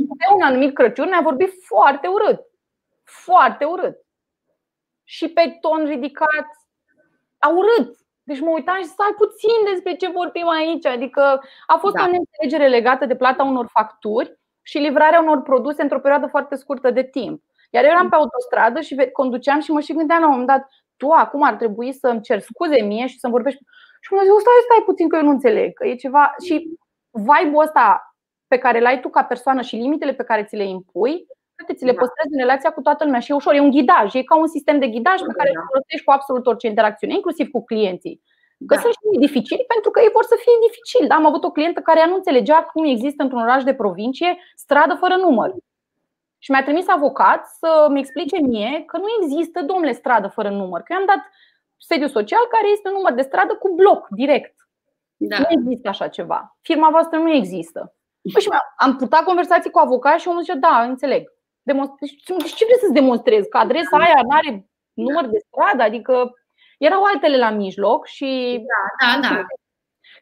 de un anumit Crăciun ne-a vorbit foarte urât. Foarte urât. Și pe ton ridicat, a urât. Deci mă uitam și stai puțin despre ce vorbim aici. Adică a fost o neînțelegere legată de plata unor facturi și livrarea unor produse într-o perioadă foarte scurtă de timp. Iar eu eram pe autostradă și conduceam și mă și gândeam la un moment dat, tu acum ar trebui să-mi cer scuze mie și să-mi vorbești. Și mă zic, stai puțin că eu nu înțeleg, că e ceva. Și vibe-ul ăsta pe care l-ai tu ca persoană și limitele pe care ți le impui, ți le păstrezi în relația cu toată lumea și e ușor, e un ghidaj, e ca un sistem de ghidaj pe care îl folosești cu absolut orice interacțiune, inclusiv cu clienții. Că sunt și dificili pentru că ei vor să fie dificili. Am avut o clientă care ea nu înțelegea cum există într-un oraș de provincie stradă fără număr. Și mi-a trimis avocat să-mi explice mie că nu există, domnule, stradă fără număr. Că eu am dat sediul social care este un număr de stradă cu bloc direct. Nu există așa ceva. Firma voastră nu există. Și am purtat conversații cu avocat și omul zicea, înțeleg. Deci ce vrei să-ți demonstrezi? Că adresa aia nu are număr de stradă? Adică erau altele la mijloc și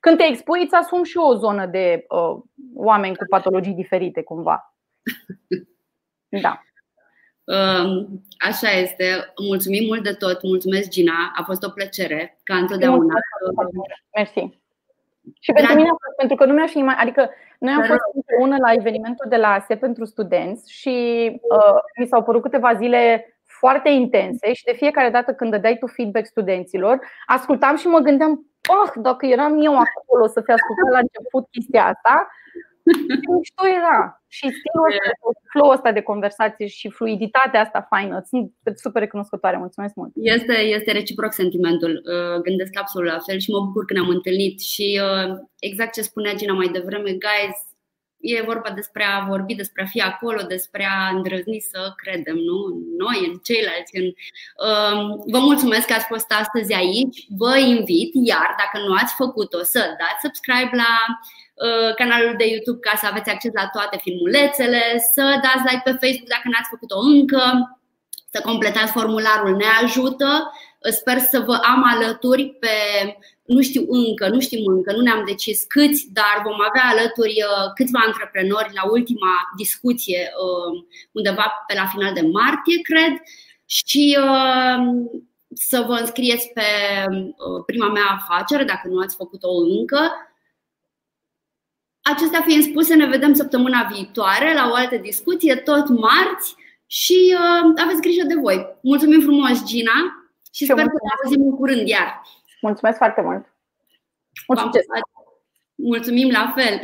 când te expui îți asumi și o zonă de oameni cu patologii diferite cumva. Așa este. Mulțumim mult de tot. Mulțumesc, Gina. A fost o plăcere ca întotdeauna. Mersi. Și pentru mine a fost, pentru că nu mi-aș imagina, adică noi am fost împreună la evenimentul de la ASE pentru studenți și mi s-au părut câteva zile foarte intense și de fiecare dată când dădeai tu feedback studenților, ascultam și mă gândeam, dacă eram eu acolo să fi ascultat la început chestia asta, mișto era. Și stilul ăsta, flow ăsta de conversație și fluiditatea asta faină, sunt super recunoscătoare, mulțumesc mult. Este reciproc sentimentul, gândesc absolut la fel și mă bucur că ne-am întâlnit. Și exact ce spunea Gina mai devreme, guys, E vorba despre a vorbi, despre a fi acolo, despre a îndrăzni să credem, nu? Noi, în ceilalți. Vă mulțumesc că ați fost astăzi aici. Vă invit, iar dacă nu ați făcut-o, să dați subscribe la canalul de YouTube ca să aveți acces la toate filmulețele, să dați like pe Facebook dacă n-ați făcut-o încă, să completați formularul, ne ajută. Sper să vă am alături pe... Nu știm încă, nu ne-am decis câți, dar vom avea alături câțiva antreprenori la ultima discuție, undeva pe la final de martie, cred. Și să vă înscrieți pe Prima Mea Afacere, dacă nu ați făcut-o încă. Acestea fiind spuse, ne vedem săptămâna viitoare la o altă discuție, tot marți. Și aveți grijă de voi. Mulțumim frumos, Gina, și sper că ne auzim în curând iar. Mulțumesc foarte mult! Mulțumim la fel!